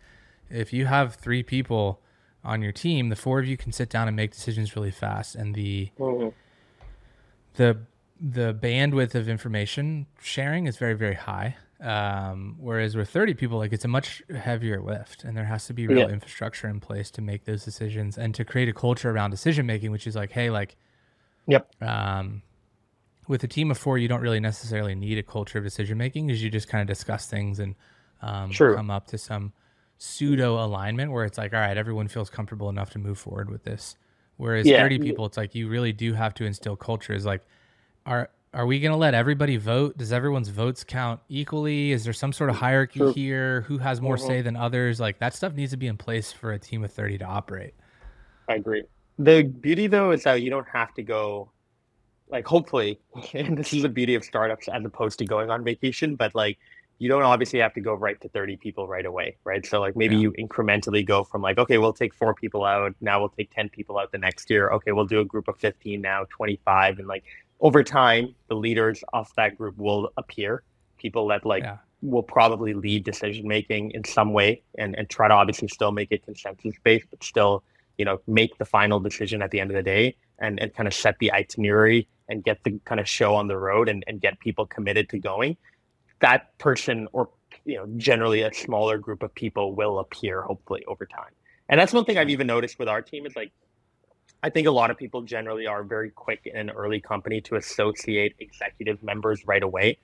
if you have 3 people on your team, the 4 of you can sit down and make decisions really fast, and the bandwidth of information sharing is very, very high. Whereas with 30 people, like it's a much heavier lift, and there has to be real infrastructure in place to make those decisions and to create a culture around decision making, which is like, hey, like with a team of 4, you don't really necessarily need a culture of decision-making because you just kind of discuss things and come up to some pseudo alignment where it's like, all right, everyone feels comfortable enough to move forward with this. Whereas 30 people, it's like, you really do have to instill culture. Is like, are we going to let everybody vote? Does everyone's votes count equally? Is there some sort of hierarchy here? Who has more say than others? Like that stuff needs to be in place for a team of 30 to operate. I agree. The beauty, though, is that you don't have to go, like, hopefully, and this is the beauty of startups as opposed to going on vacation, but, like, you don't obviously have to go right to 30 people right away, right? So, like, maybe you incrementally go from, like, okay, we'll take 4 people out. Now we'll take 10 people out the next year. Okay, we'll do a group of 15 now, 25. And, like, over time, the leaders of that group will appear. People that, like, will probably lead decision-making in some way and try to obviously still make it consensus-based, but still, you know, make the final decision at the end of the day and kind of set the itinerary and get the kind of show on the road and get people committed to going. That person, or, you know, generally a smaller group of people will appear hopefully over time. And that's one thing I've even noticed with our team is like, I think a lot of people generally are very quick in an early company to associate executive members right away.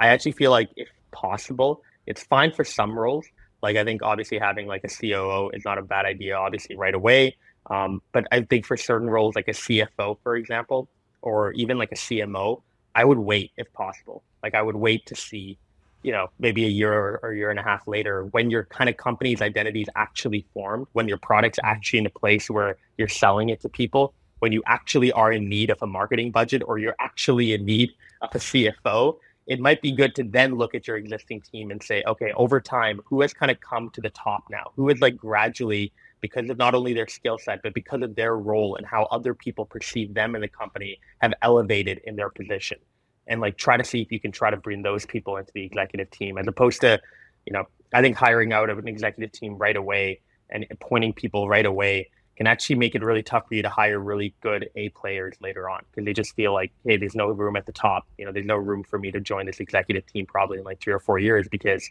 I actually feel like if possible, it's fine for some roles. Like, I think obviously having like a COO is not a bad idea, obviously, right away. But I think for certain roles, like a CFO, for example, or even like a CMO, I would wait if possible. Like, I would wait to see, you know, maybe a year or a year and a half later when your kind of company's identity is actually formed, when your product's actually in a place where you're selling it to people, when you actually are in need of a marketing budget or you're actually in need of a CFO. It might be good to then look at your existing team and say, okay, over time, who has kind of come to the top now? Who has like gradually because of not only their skill set, but because of their role and how other people perceive them in the company have elevated in their position. And like, try to see if you can try to bring those people into the executive team, as opposed to, you know, I think hiring out of an executive team right away and appointing people right away can actually make it really tough for you to hire really good A players later on, because they just feel like, hey, there's no room at the top. You know, there's no room for me to join this executive team probably in like 3 or 4 years, because,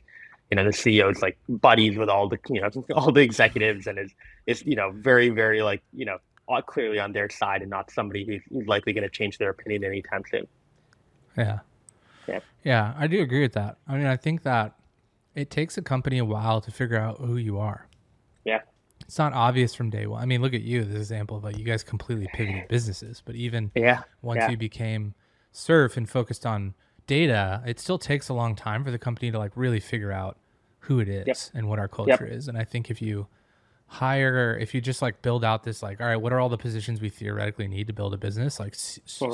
you know, the CEO is like buddies with all the, you know, all the executives, and is, you know, very, very like, you know, clearly on their side and not somebody who's likely going to change their opinion anytime soon. Yeah. Yeah. Yeah. I do agree with that. I mean, I think that it takes a company a while to figure out who you are. Yeah. It's not obvious from day one. I mean, look at you, this example of like, you guys completely pivoted businesses, but even once you became Surf and focused on data, it still takes a long time for the company to like really figure out who it is and what our culture is. And I think if you hire, if you just like build out this, like, all right, what are all the positions we theoretically need to build a business? Like COO,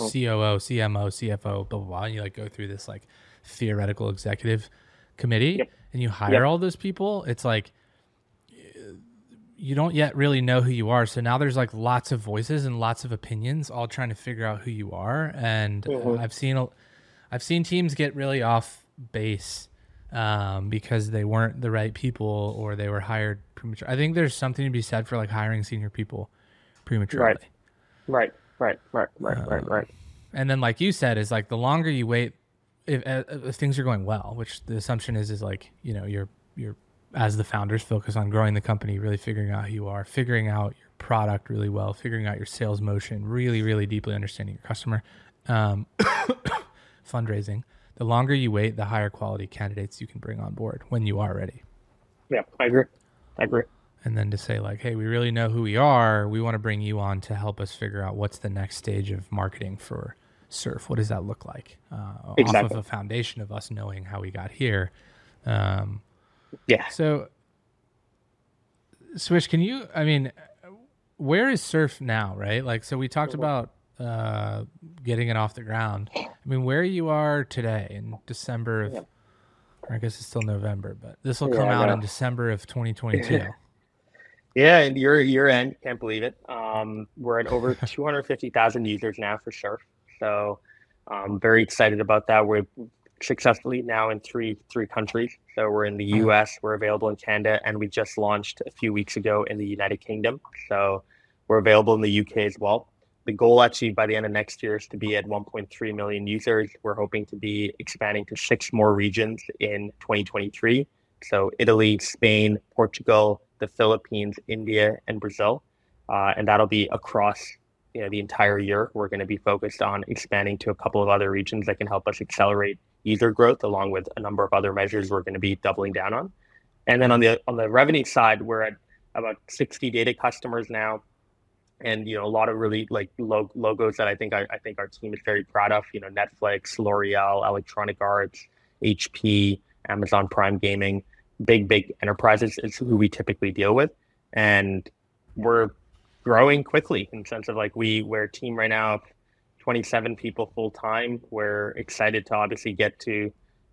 CMO, CFO, blah, blah, blah. And you like go through this like theoretical executive committee and you hire all those people. It's like, you don't yet really know who you are. So now there's like lots of voices and lots of opinions all trying to figure out who you are. And I've seen teams get really off base because they weren't the right people, or they were hired premature. I think there's something to be said for like hiring senior people prematurely. Right. And then like you said, is like the longer you wait, if things are going well, which the assumption is like, you know, you're as the founders focus on growing the company, really figuring out who you are, figuring out your product really well, figuring out your sales motion, really, really deeply understanding your customer, fundraising. The longer you wait, the higher quality candidates you can bring on board when you are ready. Yeah, I agree. And then to say like, hey, we really know who we are. We want to bring you on to help us figure out what's the next stage of marketing for Surf. What does that look like? Exactly. Off of a foundation of us knowing how we got here. Yeah. So, Swish, can you, I mean, where is Surf now, right? Like, so we talked about getting it off the ground. I mean, where you are today in December of, or I guess it's still November, but this will come out in December of 2022. Yeah, and year end, can't believe it. We're at over 250,000 users now for Surf. So I'm very excited about that. We're successfully now in three countries. So we're in the US, we're available in Canada, and we just launched a few weeks ago in the United Kingdom. So we're available in the UK as well. The goal actually by the end of next year is to be at 1.3 million users. We're hoping to be expanding to 6 more regions in 2023. So Italy, Spain, Portugal, the Philippines, India, and Brazil. And that'll be across, you know, the entire year. We're going to be focused on expanding to a couple of other regions that can help us accelerate user growth, along with a number of other measures we're going to be doubling down on. And then on the revenue side, we're at about 60 data customers now, and you know, a lot of really like logos that I think our team is very proud of. You know, Netflix, L'Oreal, Electronic Arts, HP, Amazon Prime Gaming, big enterprises is who we typically deal with, and we're growing quickly in the sense of like we're a team right now of 27 people full time. We're excited to obviously get to,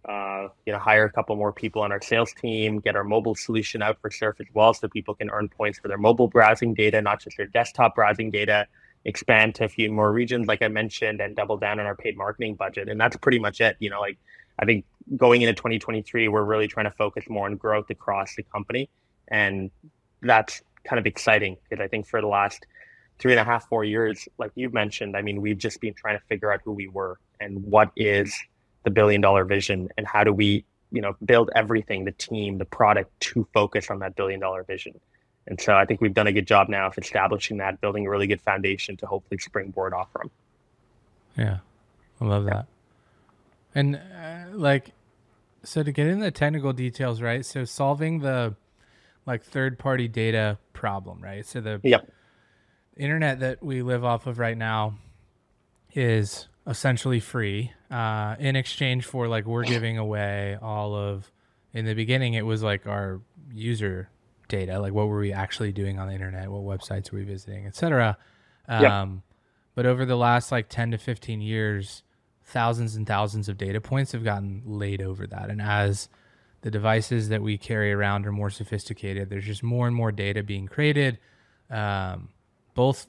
you know, hire a couple more people on our sales team, get our mobile solution out for Surf as well, so people can earn points for their mobile browsing data, not just their desktop browsing data. Expand to a few more regions, like I mentioned, and double down on our paid marketing budget. And that's pretty much it. You know, like I think going into 2023, we're really trying to focus more on growth across the company, and that's kind of exciting because I think for the last 3.5, 4 years, like you've mentioned, I mean, we've just been trying to figure out who we were and what is the billion-dollar vision, and how do we, you know, build everything, the team, the product, to focus on that billion-dollar vision. And so I think we've done a good job now of establishing that, building a really good foundation to hopefully springboard off from. Yeah, I love that. And like, so to get into the technical details, right? So solving the like third-party data problem, right? So the internet that we live off of right now is essentially free in exchange for like we're giving away all of, in the beginning it was like our user data, like what were we actually doing on the internet, what websites were we visiting, etc. But over the last like 10 to 15 years, thousands and thousands of data points have gotten laid over that, and as The devices that we carry around are more sophisticated. There's just more and more data being created, both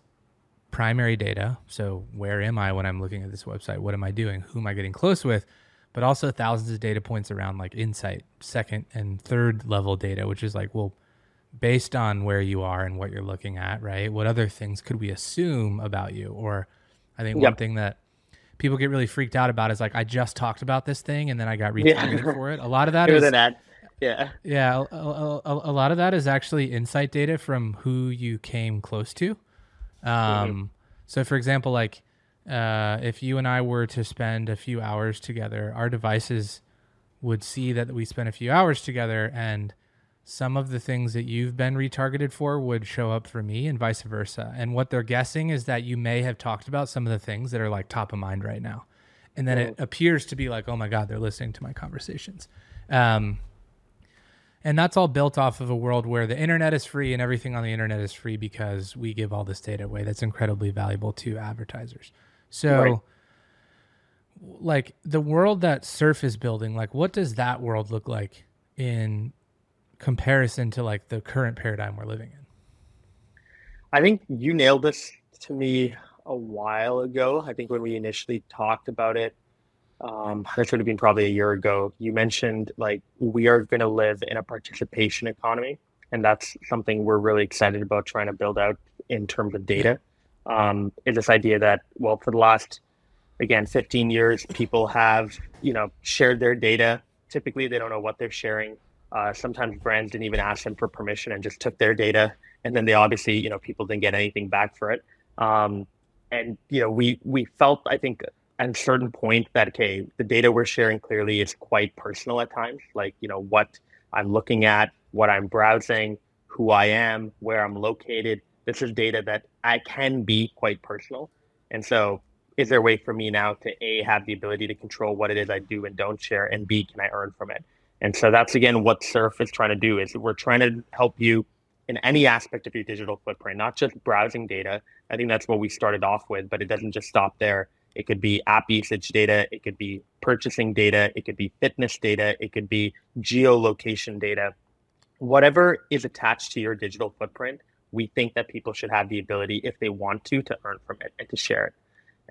primary data. So where am I when I'm looking at this website? What am I doing? Who am I getting close with? But also thousands of data points around like insight, second and third level data, which is like, well, based on where you are and what you're looking at, right? What other things could we assume about you? Or I think one thing that people get really freaked out about is like, I just talked about this thing and then I got retargeted for it. A lot of that is an ad. Yeah. A lot of that is actually insight data from who you came close to. So for example, like, if you and I were to spend a few hours together, our devices would see that we spent a few hours together, and some of the things that you've been retargeted for would show up for me and vice versa. And what they're guessing is that you may have talked about some of the things that are like top of mind right now. And then it appears to be like, oh my God, they're listening to my conversations. And that's all built off of a world where the internet is free and everything on the internet is free because we give all this data away. That's incredibly valuable to advertisers. So like the world that Surf is building, like what does that world look like in comparison to like the current paradigm we're living in? I think you nailed this to me a while ago. I think when we initially talked about it, that should have been probably a year ago, you mentioned like we are going to live in a participation economy. And that's something we're really excited about trying to build out in terms of data. Is this idea that, well, for the last, again, 15 years, people have, you know, shared their data. Typically, they don't know what they're sharing. Sometimes brands didn't even ask them for permission and just took their data. And then they obviously, you know, people didn't get anything back for it. And, you know, we felt, I think, at a certain point that, okay, the data we're sharing clearly is quite personal at times. Like, you know, what I'm looking at, what I'm browsing, who I am, where I'm located. This is data that I can be quite personal. And so is there a way for me now to A, have the ability to control what it is I do and don't share, and B, can I earn from it? And so that's, again, what Surf is trying to do is we're trying to help you in any aspect of your digital footprint, not just browsing data. I think that's what we started off with, but it doesn't just stop there. It could be app usage data. It could be purchasing data. It could be fitness data. It could be geolocation data. Whatever is attached to your digital footprint, we think that people should have the ability, if they want to earn from it and to share it.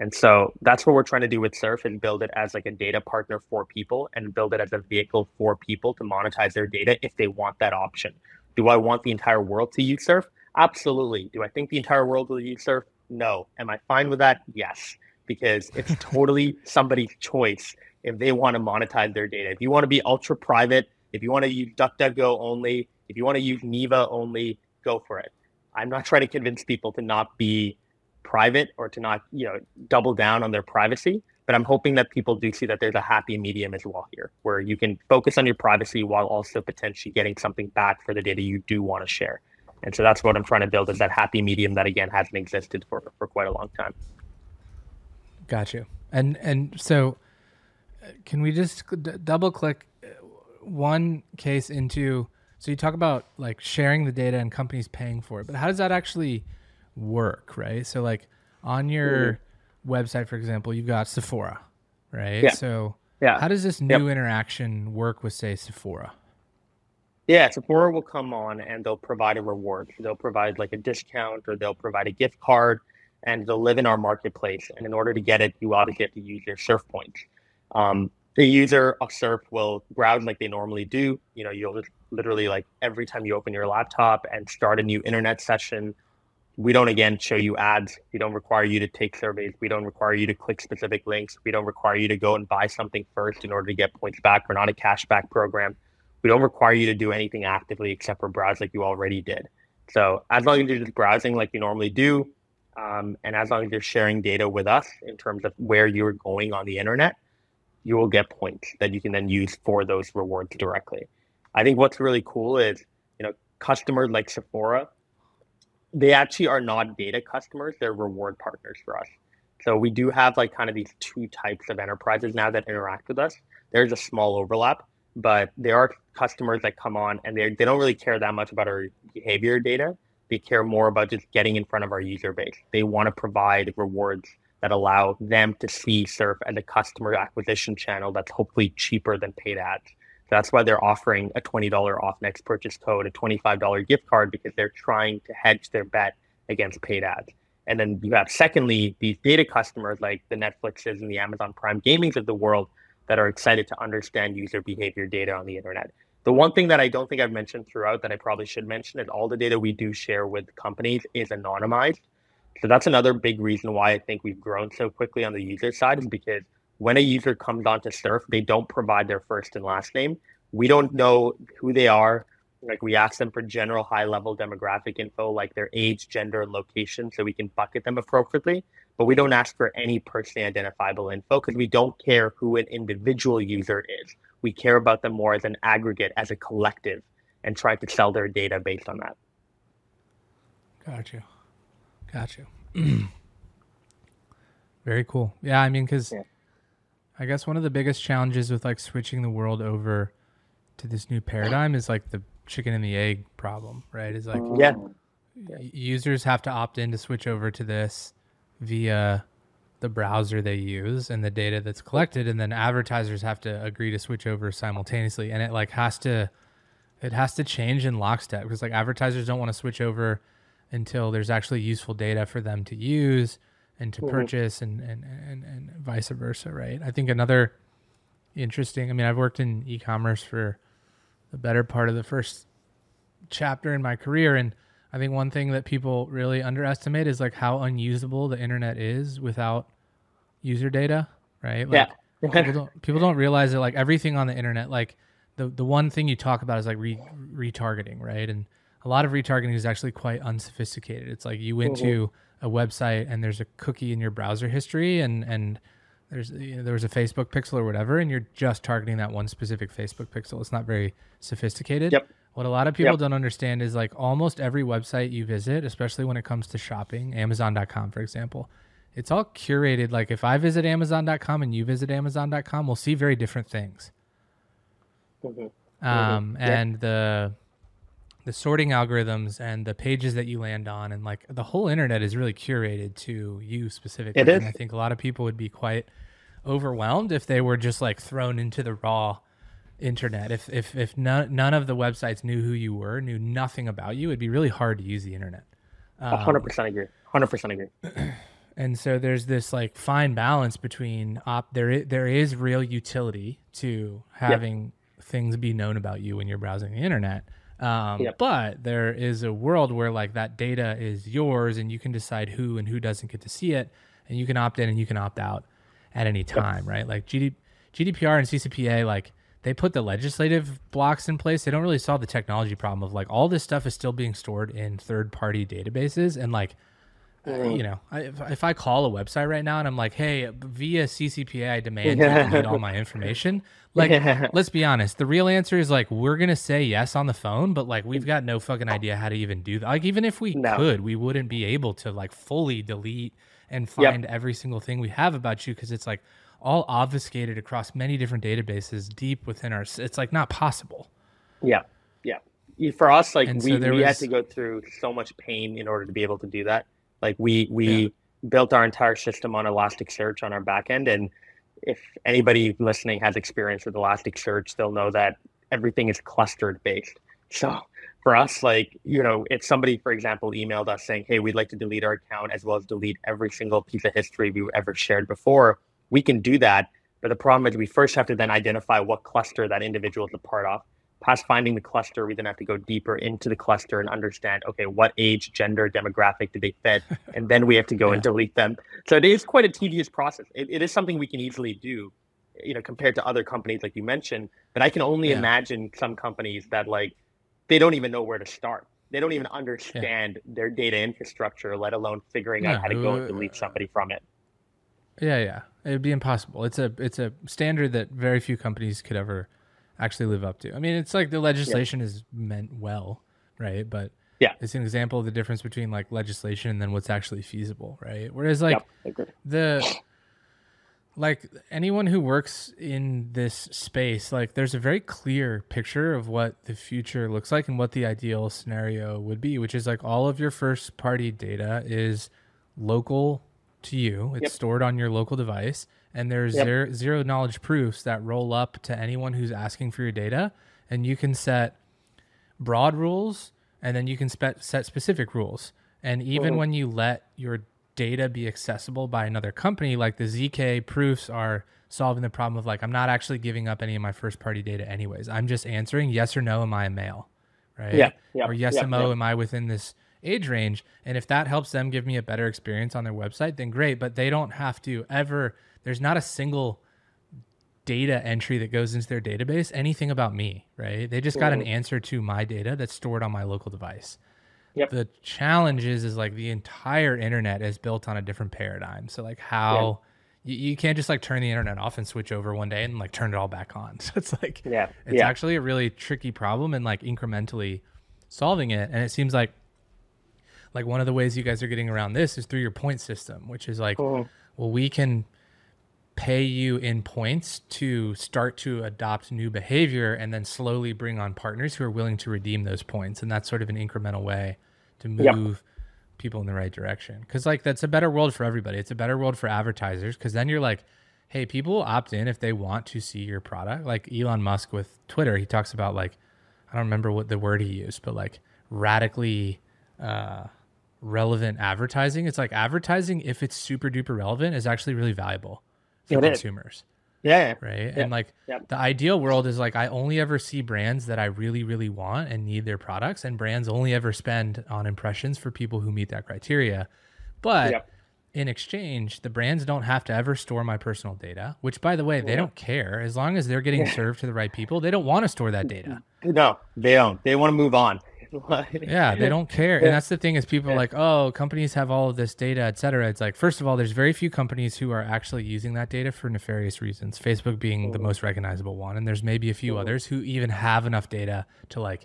And so that's what we're trying to do with Surf, and build it as like a data partner for people and build it as a vehicle for people to monetize their data if they want that option. Do I want the entire world to use Surf? Absolutely. Do I think the entire world will use Surf? No. Am I fine with that? Yes, because it's totally somebody's choice if they want to monetize their data. If you want to be ultra private, if you want to use DuckDuckGo only, if you want to use Neva only, go for it. I'm not trying to convince people to not be private or to not, you know, double down on their privacy, but I'm hoping that people do see that there's a happy medium as well here, where you can focus on your privacy while also potentially getting something back for the data you do want to share. And so that's what I'm trying to build, is that happy medium that, again, hasn't existed for quite a long time. Got you. And so can we just double click one case into, so you talk about like sharing the data and companies paying for it, but how does that actually work, right? So like on your website, for example, you've got Sephora, right? So how does this new interaction work with, say, Sephora? Sephora will come on and they'll provide a reward. They'll provide like a discount, or they'll provide a gift card, and they'll live in our marketplace. And in order to get it, you obviously have to use your Surf points. The user of Surf will browse like they normally do. You know, you'll just literally, like, every time you open your laptop and start a new internet session, we don't, again, show you ads. We don't require you to take surveys. We don't require you to click specific links. We don't require you to go and buy something first in order to get points back. We're not a cashback program. We don't require you to do anything actively except for browse like you already did. So as long as you're just browsing like you normally do, and as long as you're sharing data with us in terms of where you're going on the internet, you will get points that you can then use for those rewards directly. I think what's really cool is, you know, customers like Sephora, they actually are not data customers. They're reward partners for us. So we do have like kind of these two types of enterprises now that interact with us. There's a small overlap, but there are customers that come on and they don't really care that much about our behavior data. They care more about just getting in front of our user base. They want to provide rewards that allow them to see Surf as a customer acquisition channel that's hopefully cheaper than paid ads. That's why they're offering a $20 off next purchase code, a $25 gift card, because they're trying to hedge their bet against paid ads. And then you have, secondly, these data customers like the Netflixes and the Amazon Prime Gamings of the world that are excited to understand user behavior data on the internet. The one thing that I don't think I've mentioned throughout that I probably should mention is all the data we do share with companies is anonymized. So that's another big reason why I think we've grown so quickly on the user side, is because when a user comes onto Surf, they don't provide their first and last name. We don't know who they are. Like, we ask them for general high-level demographic info, like their age, gender, and location, so we can bucket them appropriately. But we don't ask for any personally identifiable info because we don't care who an individual user is. We care about them more as an aggregate, as a collective, and try to sell their data based on that. Got you. Very cool. Yeah, I mean, because I guess one of the biggest challenges with like switching the world over to this new paradigm is like the chicken and the egg problem, right? Is like users have to opt in to switch over to this via the browser they use and the data that's collected, and then advertisers have to agree to switch over simultaneously. And it like has to change in lockstep, because like advertisers don't want to switch over until there's actually useful data for them to use and to purchase, and vice versa, right? I think another interesting, I mean, I've worked in e-commerce for the better part of the first chapter in my career, and I think one thing that people really underestimate is like how unusable the internet is without user data, right? Like people don't realize that like everything on the internet, like the one thing you talk about is like retargeting, right? And a lot of retargeting is actually quite unsophisticated. It's like you went to a website and there's a cookie in your browser history, and there's, you know, there was a Facebook pixel or whatever, and you're just targeting that one specific Facebook pixel. It's not very sophisticated. Yep. What a lot of people don't understand is like almost every website you visit, especially when it comes to shopping, Amazon.com, for example, it's all curated. Like if I visit Amazon.com and you visit Amazon.com, we'll see very different things. And the sorting algorithms and the pages that you land on, and like the whole internet is really curated to you specifically. It is. And I think a lot of people would be quite overwhelmed if they were just like thrown into the raw internet. If none of the websites knew who you were, knew nothing about you, it'd be really hard to use the internet. 100% agree. And so there's this like fine balance between there is real utility to having things be known about you when you're browsing the internet. But there is a world where like that data is yours, and you can decide who and who doesn't get to see it, and you can opt in and you can opt out at any time, right? Like GDPR and CCPA, like they put the legislative blocks in place. They don't really solve the technology problem of like all this stuff is still being stored in third-party databases. And like, you know, if I call a website right now and I'm like, hey, via CCPA, I demand you need all my information. Like, let's be honest. The real answer is like, we're going to say yes on the phone, but like, we've got no fucking idea how to even do that. Like, even if we could, we wouldn't be able to like fully delete and find every single thing we have about you, because it's like all obfuscated across many different databases deep within our, it's like not possible. For us, like we had to go through so much pain in order to be able to do that. Like we built our entire system on Elasticsearch on our back end. And if anybody listening has experience with Elasticsearch, they'll know that everything is clustered based. So for us, like, you know, if somebody, for example, emailed us saying, hey, we'd like to delete our account as well as delete every single piece of history we've ever shared before, we can do that. But the problem is we first have to then identify what cluster that individual is a part of. Past finding the cluster, we then have to go deeper into the cluster and understand, okay, what age, gender, demographic do they fit? And then we have to go and delete them. So it is quite a tedious process. It is something we can easily do, you know, compared to other companies like you mentioned. But I can only imagine some companies that like, they don't even know where to start. They don't even understand their data infrastructure, let alone figuring out how to go and delete somebody from it. It would be impossible. It's a standard that very few companies could ever actually live up to. I mean, it's like the legislation is meant well, right? But it's an example of the difference between like legislation and then what's actually feasible, right? Whereas like anyone who works in this space, like there's a very clear picture of what the future looks like and what the ideal scenario would be, which is like all of your first party data is local to you. It's stored on your local device, and there's zero knowledge proofs that roll up to anyone who's asking for your data. And you can set broad rules, and then you can set specific rules. And even when you let your data be accessible by another company, like the ZK proofs are solving the problem of like, I'm not actually giving up any of my first party data anyways. I'm just answering yes or no, am I a male? Right? Or yes or no, am I within this age range? And if that helps them give me a better experience on their website, then great. But they don't have to ever, there's not a single data entry that goes into their database, anything about me, right? They just got an answer to my data that's stored on my local device. The challenge is like the entire internet is built on a different paradigm. So like how you can't just like turn the internet off and switch over one day and like turn it all back on. So it's like, it's actually a really tricky problem and like incrementally solving it. And it seems like one of the ways you guys are getting around this is through your point system, which is like, well, we can pay you in points to start to adopt new behavior and then slowly bring on partners who are willing to redeem those points. And that's sort of an incremental way to move people in the right direction. Cause like, that's a better world for everybody. It's a better world for advertisers. Cause then you're like, hey, people will opt in if they want to see your product. Like Elon Musk with Twitter, he talks about like, I don't remember what the word he used, but like radically, relevant advertising. It's like advertising, if it's super duper relevant, is actually really valuable for consumers. Right. And like the ideal world is like, I only ever see brands that I really, really want and need their products, and brands only ever spend on impressions for people who meet that criteria. But in exchange, the brands don't have to ever store my personal data, which by the way, they don't care. As long as they're getting served to the right people, they don't want to store that data. No, they don't. They want to move on. They don't care. And that's the thing is people are like, oh, companies have all of this data, et cetera. It's like, first of all, there's very few companies who are actually using that data for nefarious reasons, Facebook being the most recognizable one. And there's maybe a few others who even have enough data to like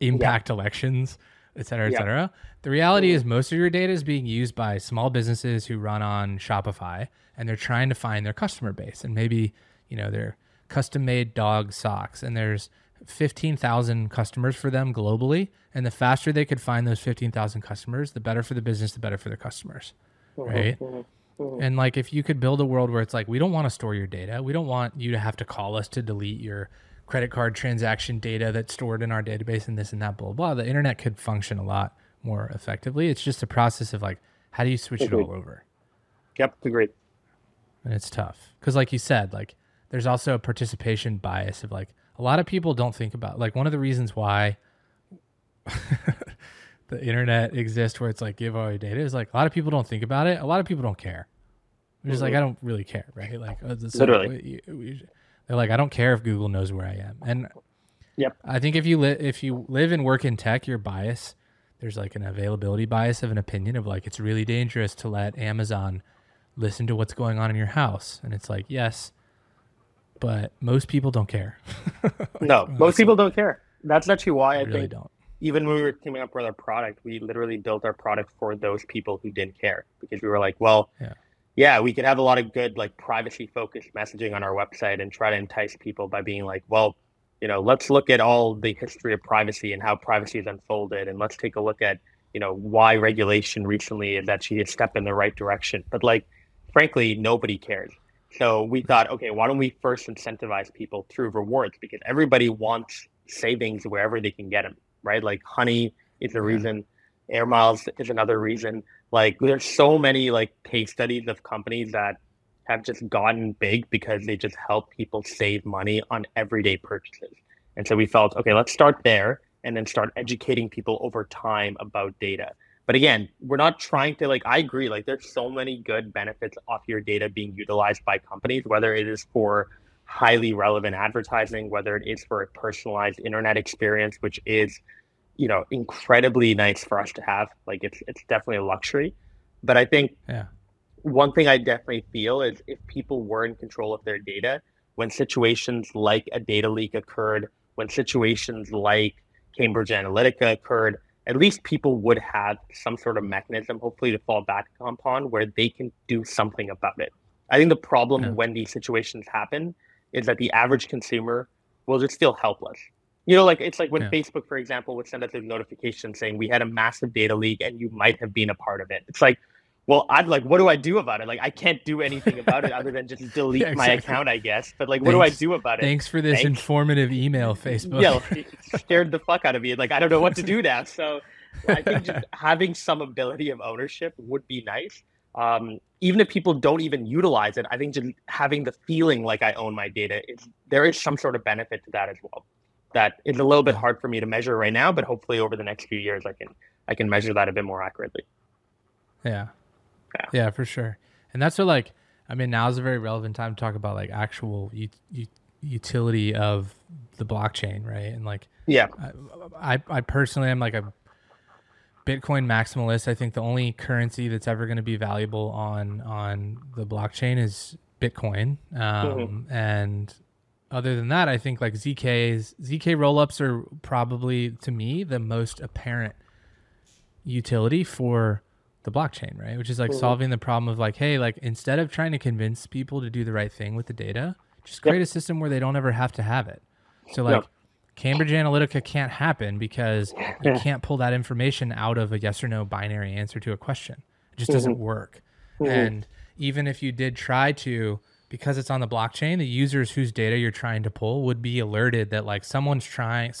impact elections, et cetera, et cetera. The reality is most of your data is being used by small businesses who run on Shopify, and they're trying to find their customer base. And maybe, you know, they're custom made dog socks, and there's 15,000 customers for them globally. And the faster they could find those 15,000 customers, the better for the business, the better for their customers. Right. And like, if you could build a world where it's like, we don't want to store your data. We don't want you to have to call us to delete your credit card transaction data that's stored in our database and this and that, blah, blah, blah. The internet could function a lot more effectively. It's just a process of like, how do you switch it all over? Agreed. And it's tough. Cause like you said, like there's also a participation bias of like, a lot of people don't think about like one of the reasons why the internet exists where it's like give away data is like a lot of people don't think about it. A lot of people don't care. They're just like, I don't really care. Right. Like literally they're like, I don't care if Google knows where I am. And I think if you live and work in tech, your bias, there's like an availability bias of an opinion of like, it's really dangerous to let Amazon listen to what's going on in your house. And it's like, yes, but most people don't care. No, most people don't care. That's actually why I really think don't. Even when we were teaming up with our product, we literally built our product for those people who didn't care, because we were like, well, yeah, we could have a lot of good like privacy-focused messaging on our website and try to entice people by being like, well, you know, let's look at all the history of privacy and how privacy is unfolded, and let's take a look at, you know, why regulation recently is actually a step in the right direction. But like, frankly, nobody cares. So we thought, okay, why don't we first incentivize people through rewards? Because everybody wants savings wherever they can get them, right? Like honey is a reason. Air miles is another reason. Like there's so many like case studies of companies that have just gotten big because they just help people save money on everyday purchases. And so we felt, okay, let's start there and then start educating people over time about data. But again, we're not trying to like, I agree, like there's so many good benefits off your data being utilized by companies, whether it is for highly relevant advertising, whether it is for a personalized internet experience, which is, you know, incredibly nice for us to have. Like it's definitely a luxury. But I think one thing I definitely feel is if people were in control of their data, when situations like a data leak occurred, when situations like Cambridge Analytica occurred, at least people would have some sort of mechanism, hopefully, to fall back upon where they can do something about it. I think the problem when these situations happen is that the average consumer will just feel helpless. You know, like it's like when Facebook, for example, would send us a notification saying we had a massive data leak and you might have been a part of it. It's like, well, I'd like, what do I do about it? Like, I can't do anything about it other than just delete my account, I guess. But like, what do I do about it? Thanks for this informative email, Facebook. Yeah, it scared the fuck out of me. Like, I don't know what to do now. So I think just having some ability of ownership would be nice. Even if people don't even utilize it, I think just having the feeling like I own my data, there is some sort of benefit to that as well. That is a little bit hard for me to measure right now, but hopefully over the next few years, I can measure that a bit more accurately. Yeah, for sure. And that's what, like, I mean, now is a very relevant time to talk about like actual utility of the blockchain, right? And like, yeah, I personally am like a Bitcoin maximalist. I think the only currency that's ever going to be valuable on the blockchain is Bitcoin. And other than that, I think like ZK rollups are probably, to me, the most apparent utility for the blockchain, right? Which is like solving the problem of like, hey, like instead of trying to convince people to do the right thing with the data, just create a system where they don't ever have to have it. So like Cambridge Analytica can't happen because you can't pull that information out of a yes or no binary answer to a question. It just doesn't work. And even if you did try to, because it's on the blockchain, the users whose data you're trying to pull would be alerted that like Cambridge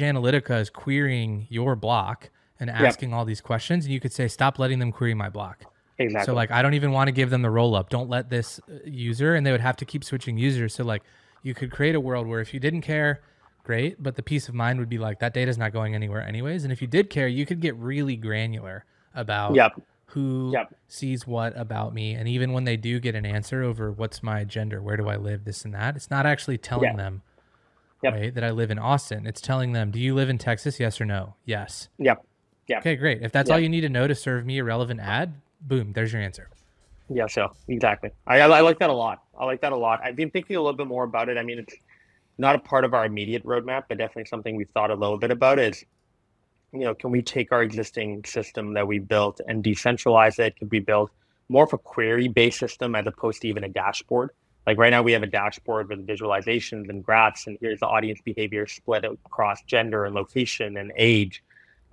Analytica is querying your block and asking all these questions, and you could say, stop letting them query my block. Exactly. So like, I don't even want to give them the roll up. Don't let this user, and they would have to keep switching users. So like, you could create a world where if you didn't care, great, but the peace of mind would be like, that data's not going anywhere anyways. And if you did care, you could get really granular about who sees what about me. And even when they do get an answer over what's my gender, where do I live, this and that, it's not actually telling them right, that I live in Austin. It's telling them, do you live in Texas? Yes or no? Yes. Okay, great. If that's all you need to know to serve me a relevant ad, boom, there's your answer. Yeah, sure. Exactly. I like that a lot. I've been thinking a little bit more about it. I mean, it's not a part of our immediate roadmap, but definitely something we've thought a little bit about is, you know, can we take our existing system that we built and decentralize it? Could we build more of a query-based system as opposed to even a dashboard? Like right now we have a dashboard with visualizations and graphs, and here's the audience behavior split across gender and location and age.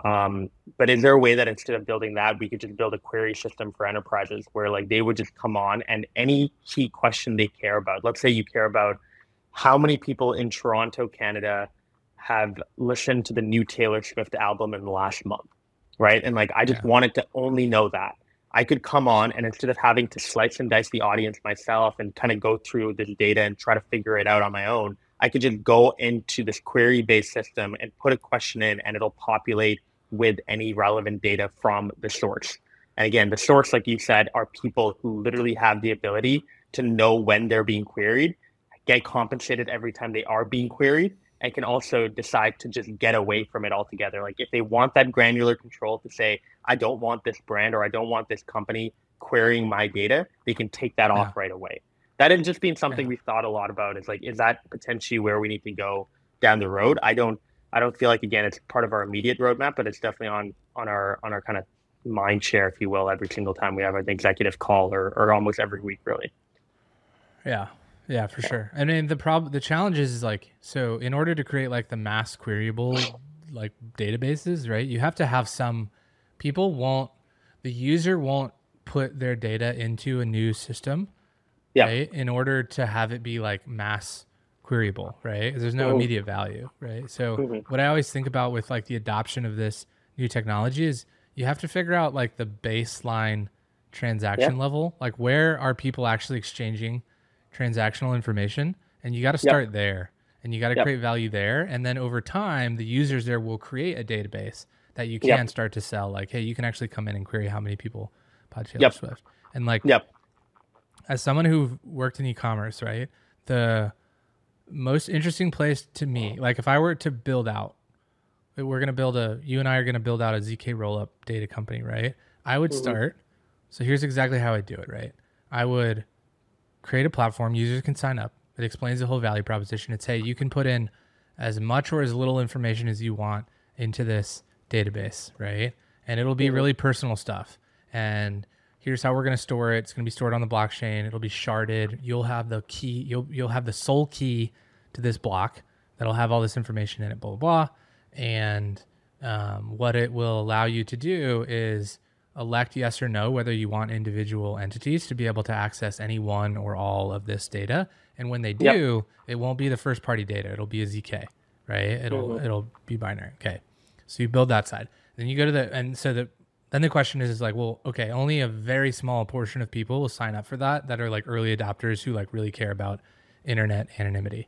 But is there a way that instead of building that, we could just build a query system for enterprises where like they would just come on and any key question they care about, let's say you care about how many people in Toronto, Canada have listened to the new Taylor Swift album in the last month, right? And like, I just wanted to only know that. I could come on and instead of having to slice and dice the audience myself and kind of go through this data and try to figure it out on my own, I could just go into this query-based system and put a question in and it'll populate with any relevant data from the source. And again, the source, like you said, are people who literally have the ability to know when they're being queried, get compensated every time they are being queried, and can also decide to just get away from it altogether. Like if they want that granular control to say, I don't want this brand or I don't want this company querying my data, they can take that off right away. That has just been something we've thought a lot about. It's like, is that potentially where we need to go down the road? I don't feel like, again, it's part of our immediate roadmap, but it's definitely on our kind of mind share, if you will, every single time we have an executive call or almost every week, really. Yeah, for sure. I mean, the challenge is like, so in order to create like the mass queryable like databases, right? You have to have the user won't put their data into a new system, right? In order to have it be like mass queryable, right? There's no immediate value, right? So what I always think about with like the adoption of this new technology is you have to figure out like the baseline transaction level, like where are people actually exchanging transactional information, and you got to start there, and you got to create value there, and then over time the users there will create a database that you can start to sell, like, hey, you can actually come in and query how many people bought Taylor Swift. And like as someone who worked in e-commerce, right, the most interesting place to me, like if I were to build out, you and I are going to build out a ZK rollup data company, right? I would start, so here's exactly how I do it, right? I would create a platform, users can sign up. It explains the whole value proposition. It's, hey, you can put in as much or as little information as you want into this database, right? And it'll be really personal stuff. And here's how we're going to store it. It's going to be stored on the blockchain. It'll be sharded. You'll have the key. You'll have the sole key to this block that'll have all this information in it, blah, blah, blah. And what it will allow you to do is elect yes or no whether you want individual entities to be able to access any one or all of this data. And when they do, it won't be the first party data. It'll be a ZK, right? It'll be binary. Okay. So you build that side. Then you go to the, and so the, then the question is like, well, okay, only a very small portion of people will sign up for that, that are like early adopters who like really care about internet anonymity.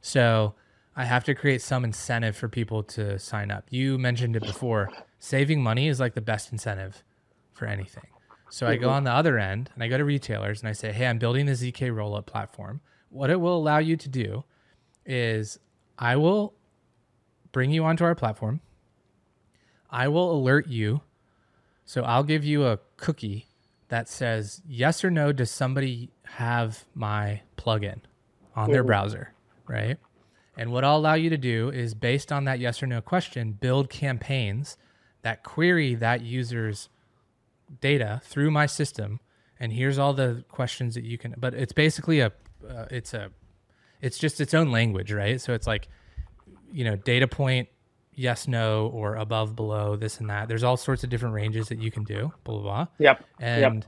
So I have to create some incentive for people to sign up. You mentioned it before. Saving money is like the best incentive for anything. So I go on the other end and I go to retailers and I say, hey, I'm building the ZK rollup platform. What it will allow you to do is I will bring you onto our platform. I will alert you. So I'll give you a cookie that says, yes or no, does somebody have my plugin on their browser, right? And what I'll allow you to do is, based on that yes or no question, build campaigns that query that user's data through my system. And here's all the questions that you can, but it's basically it's just its own language, right? So it's like, you know, data point, yes, no, or above, below, this and that. There's all sorts of different ranges that you can do, blah, blah, blah. Yep. And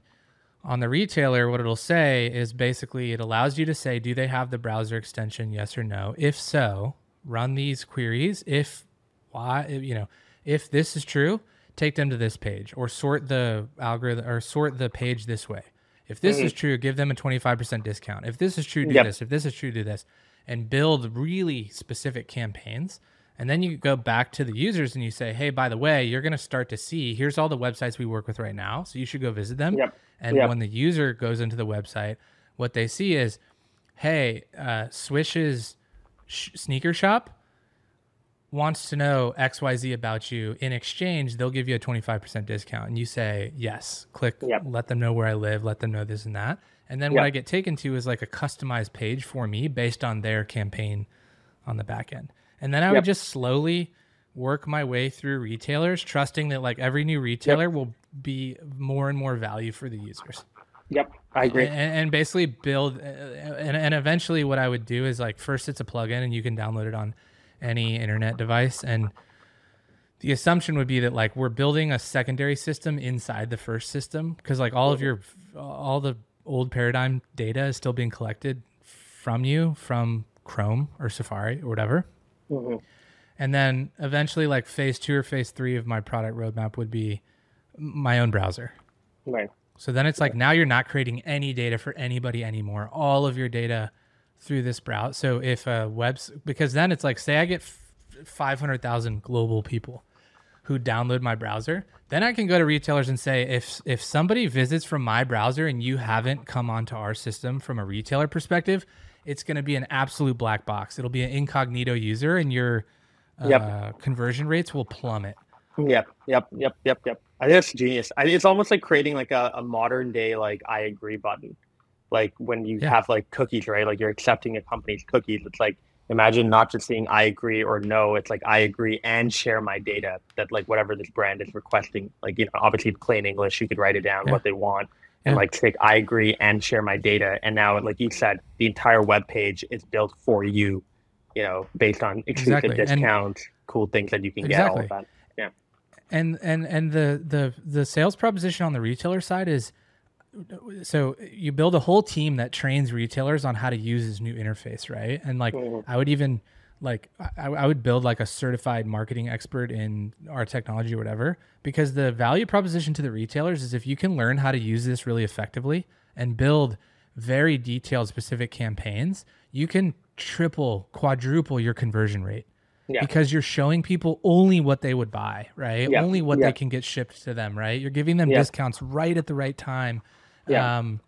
on the retailer, what it'll say is basically it allows you to say, do they have the browser extension, yes or no? If so, run these queries. If this is true, take them to this page, or sort the algorithm, or sort the page this way. If this is true, give them a 25% discount. If this is true, do this. If this is true, do this. And build really specific campaigns. And then you go back to the users and you say, hey, by the way, you're going to start to see, here's all the websites we work with right now. So you should go visit them. Yep. And when the user goes into the website, what they see is, hey, Swish's sneaker shop wants to know XYZ about you. In exchange, they'll give you a 25% discount. And you say, yes, click, let them know where I live, let them know this and that. And then what I get taken to is like a customized page for me based on their campaign on the back end. And then I would just slowly work my way through retailers, trusting that like every new retailer will be more and more value for the users. Yep, I agree. And basically build, and eventually what I would do is like, first it's a plugin and you can download it on any internet device. And the assumption would be that like we're building a secondary system inside the first system, because like all the old paradigm data is still being collected from you, from Chrome or Safari or whatever. Mm-hmm. And then eventually like phase 2 or phase 3 of my product roadmap would be my own browser. Right. So then it's like, now you're not creating any data for anybody anymore. All of your data through this browser. So if a because then it's like, say I get 500,000 global people who download my browser, then I can go to retailers and say, if somebody visits from my browser and you haven't come onto our system from a retailer perspective, it's going to be an absolute black box. It'll be an incognito user, and your conversion rates will plummet. Yep. I think that's genius. It's almost like creating like a modern day like I agree button. Like when you have like cookies, right? Like you're accepting a company's cookies. It's like, imagine not just seeing I agree or no. It's like I agree and share my data, that like whatever this brand is requesting. Like, you know, obviously with plain English, you could write it down what they want. And like click, I agree, and share my data. And now, like you said, the entire web page is built for you, you know, based on exclusive discounts, cool things that you can get. All of that. Yeah. And the sales proposition on the retailer side is, so you build a whole team that trains retailers on how to use this new interface, right? And like I would even like I would build like a certified marketing expert in our technology or whatever, because the value proposition to the retailers is if you can learn how to use this really effectively and build very detailed specific campaigns, you can triple, quadruple your conversion rate because you're showing people only what they would buy, right? Only what they can get shipped to them, right? You're giving them discounts right at the right time. And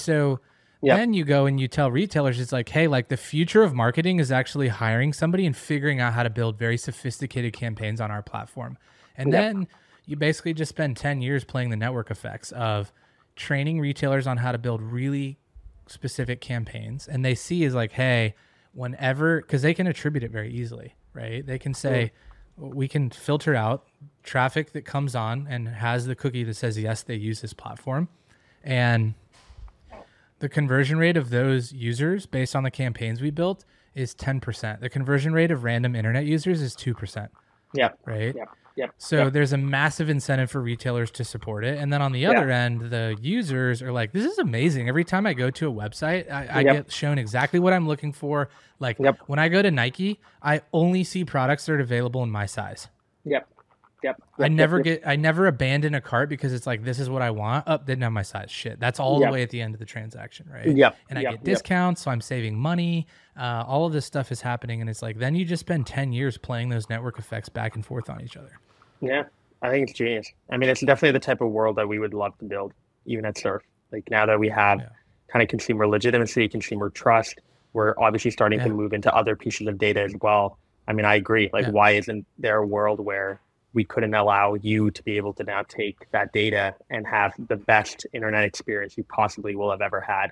so... Then you go and you tell retailers, it's like, hey, like the future of marketing is actually hiring somebody and figuring out how to build very sophisticated campaigns on our platform. And then you basically just spend 10 years playing the network effects of training retailers on how to build really specific campaigns. And they see is like, hey, whenever, because they can attribute it very easily, right? They can say, we can filter out traffic that comes on and has the cookie that says, yes, they use this platform. And the conversion rate of those users based on the campaigns we built is 10%. The conversion rate of random internet users is 2%. Yeah. Right. Yeah. Yep. So there's a massive incentive for retailers to support it. And then on the other end, the users are like, this is amazing. Every time I go to a website, I get shown exactly what I'm looking for. Like when I go to Nike, I only see products that are available in my size. I never abandon a cart because it's like, this is what I want. Didn't have my size. Shit. That's all the way at the end of the transaction, right? And I get discounts, so I'm saving money. All of this stuff is happening. And it's like, then you just spend 10 years playing those network effects back and forth on each other. Yeah. I think it's genius. I mean, it's definitely the type of world that we would love to build, even at Surf. Like now that we have kind of consumer legitimacy, consumer trust, we're obviously starting to move into other pieces of data as well. I mean, I agree. Like, why isn't there a world where we couldn't allow you to be able to now take that data and have the best internet experience you possibly will have ever had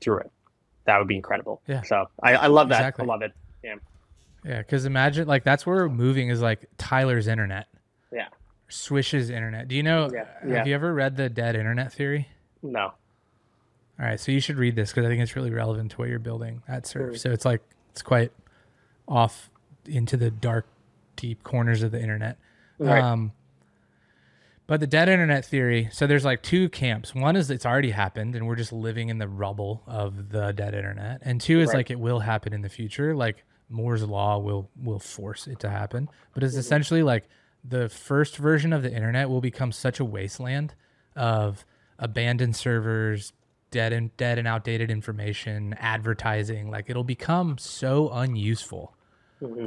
through it? That would be incredible. Yeah. So I love that. Exactly. I love it. Yeah. Yeah. Cause imagine like, that's where we're moving is like Tyler's internet. Yeah. Swish's internet. Do you know, have you ever read the dead internet theory? No. All right. So you should read this cause I think it's really relevant to what you're building at Surf. Mm-hmm. So it's like, it's quite off into the dark, deep corners of the internet. Right. But the dead internet theory, so there's like two camps. One is it's already happened and we're just living in the rubble of the dead internet. And two is like, it will happen in the future. Like Moore's law will force it to happen, but it's essentially like the first version of the internet will become such a wasteland of abandoned servers, dead and outdated information, advertising. Like it'll become so unuseful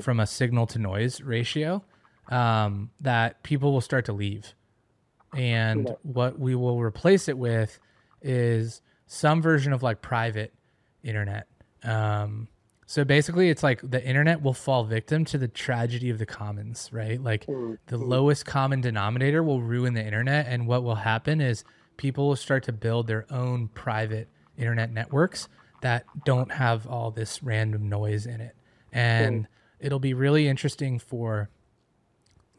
from a signal to noise ratio. That people will start to leave. And what we will replace it with is some version of like private internet. So basically it's like the internet will fall victim to the tragedy of the commons, right? Like the lowest common denominator will ruin the internet. And what will happen is people will start to build their own private internet networks that don't have all this random noise in it. And it'll be really interesting for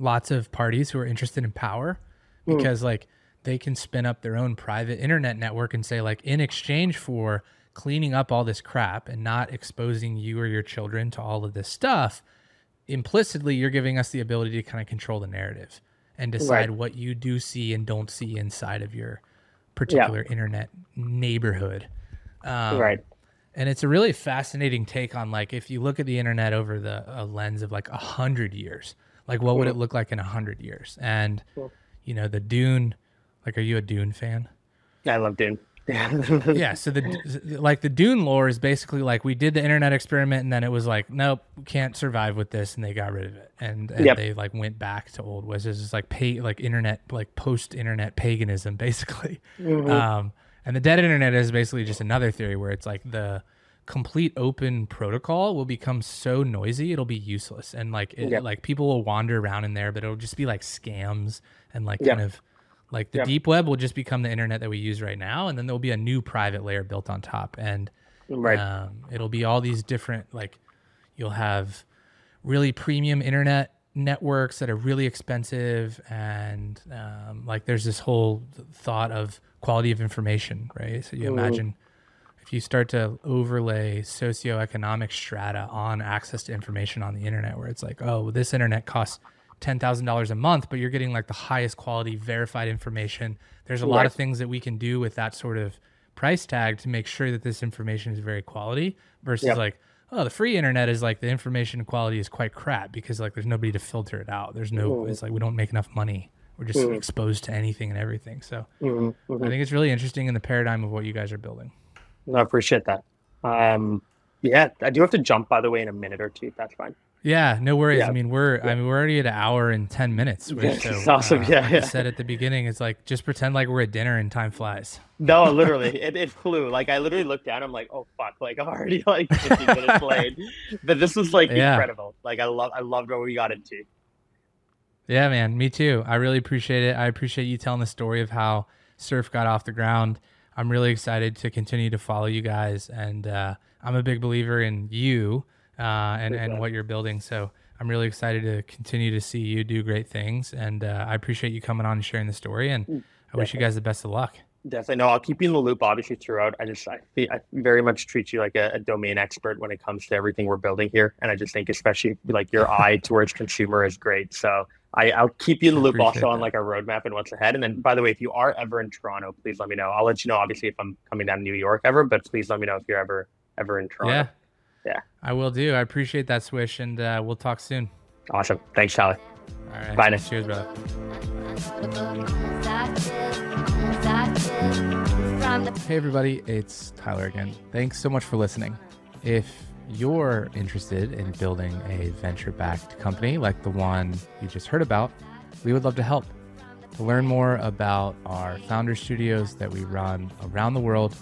lots of parties who are interested in power because like they can spin up their own private internet network and say like, in exchange for cleaning up all this crap and not exposing you or your children to all of this stuff, implicitly you're giving us the ability to kind of control the narrative and decide what you do see and don't see inside of your particular internet neighborhood. And it's a really fascinating take on like, if you look at the internet over the lens of like 100 years, like what would it look like in 100 years? And you know, the Dune, like, are you a Dune fan? I love Dune. Yeah. So the Dune lore is basically like, we did the internet experiment and then it was like, nope, can't survive with this. And they got rid of it. And they like went back to old ways. It's just like internet, like post internet paganism basically. And the dead internet is basically just another theory where it's like the complete open protocol will become so noisy it'll be useless, and like it, like people will wander around in there, but it'll just be like scams and like kind of like the deep web will just become the internet that we use right now, and then there'll be a new private layer built on top, and it'll be all these different, like you'll have really premium internet networks that are really expensive, and like there's this whole thought of quality of information, right? So you imagine you start to overlay socioeconomic strata on access to information on the internet, where it's like, oh, this internet costs $10,000 a month, but you're getting like the highest quality verified information. There's a lot of things that we can do with that sort of price tag to make sure that this information is very quality versus like, oh, the free internet is like the information quality is quite crap because like there's nobody to filter it out. There's no, it's like we don't make enough money. We're just exposed to anything and everything. So I think it's really interesting in the paradigm of what you guys are building. No, I appreciate that. I do have to jump, by the way, in a minute or two, if that's fine. Yeah, no worries. Yeah. I mean, we're already at an hour and 10 minutes. Right? So, it's awesome. Like I said at the beginning, it's like, just pretend like we're at dinner and time flies. No, literally, it flew. Like I literally looked down, I'm like, oh fuck, like I'm already like 50 minutes late. But this was like incredible. Like I loved what we got into. Yeah, man, me too. I really appreciate it. I appreciate you telling the story of how Surf got off the ground. I'm really excited to continue to follow you guys, and I'm a big believer in you and what you're building. So I'm really excited to continue to see you do great things, and I appreciate you coming on and sharing the story, and I wish you guys the best of luck. Definitely. No, I'll keep you in the loop, obviously, throughout. I very much treat you like a domain expert when it comes to everything we're building here, and I just think especially like your eye towards consumer is great. So I'll keep you in the loop also on like our roadmap and what's ahead. And then, by the way, if you are ever in Toronto, please let me know. I'll let you know, obviously, if I'm coming down to New York ever, but please let me know if you're ever in Toronto. Yeah, I will do. I appreciate that, Swish, and we'll talk soon. Awesome. Thanks, Charlie. All right. Bye now. Cheers, brother. Hey, everybody. It's Tyler again. Thanks so much for listening. If you're interested in building a venture-backed company like the one you just heard about, we would love to help. To learn more about our founder studios that we run around the world,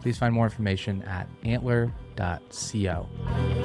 please find more information at antler.co.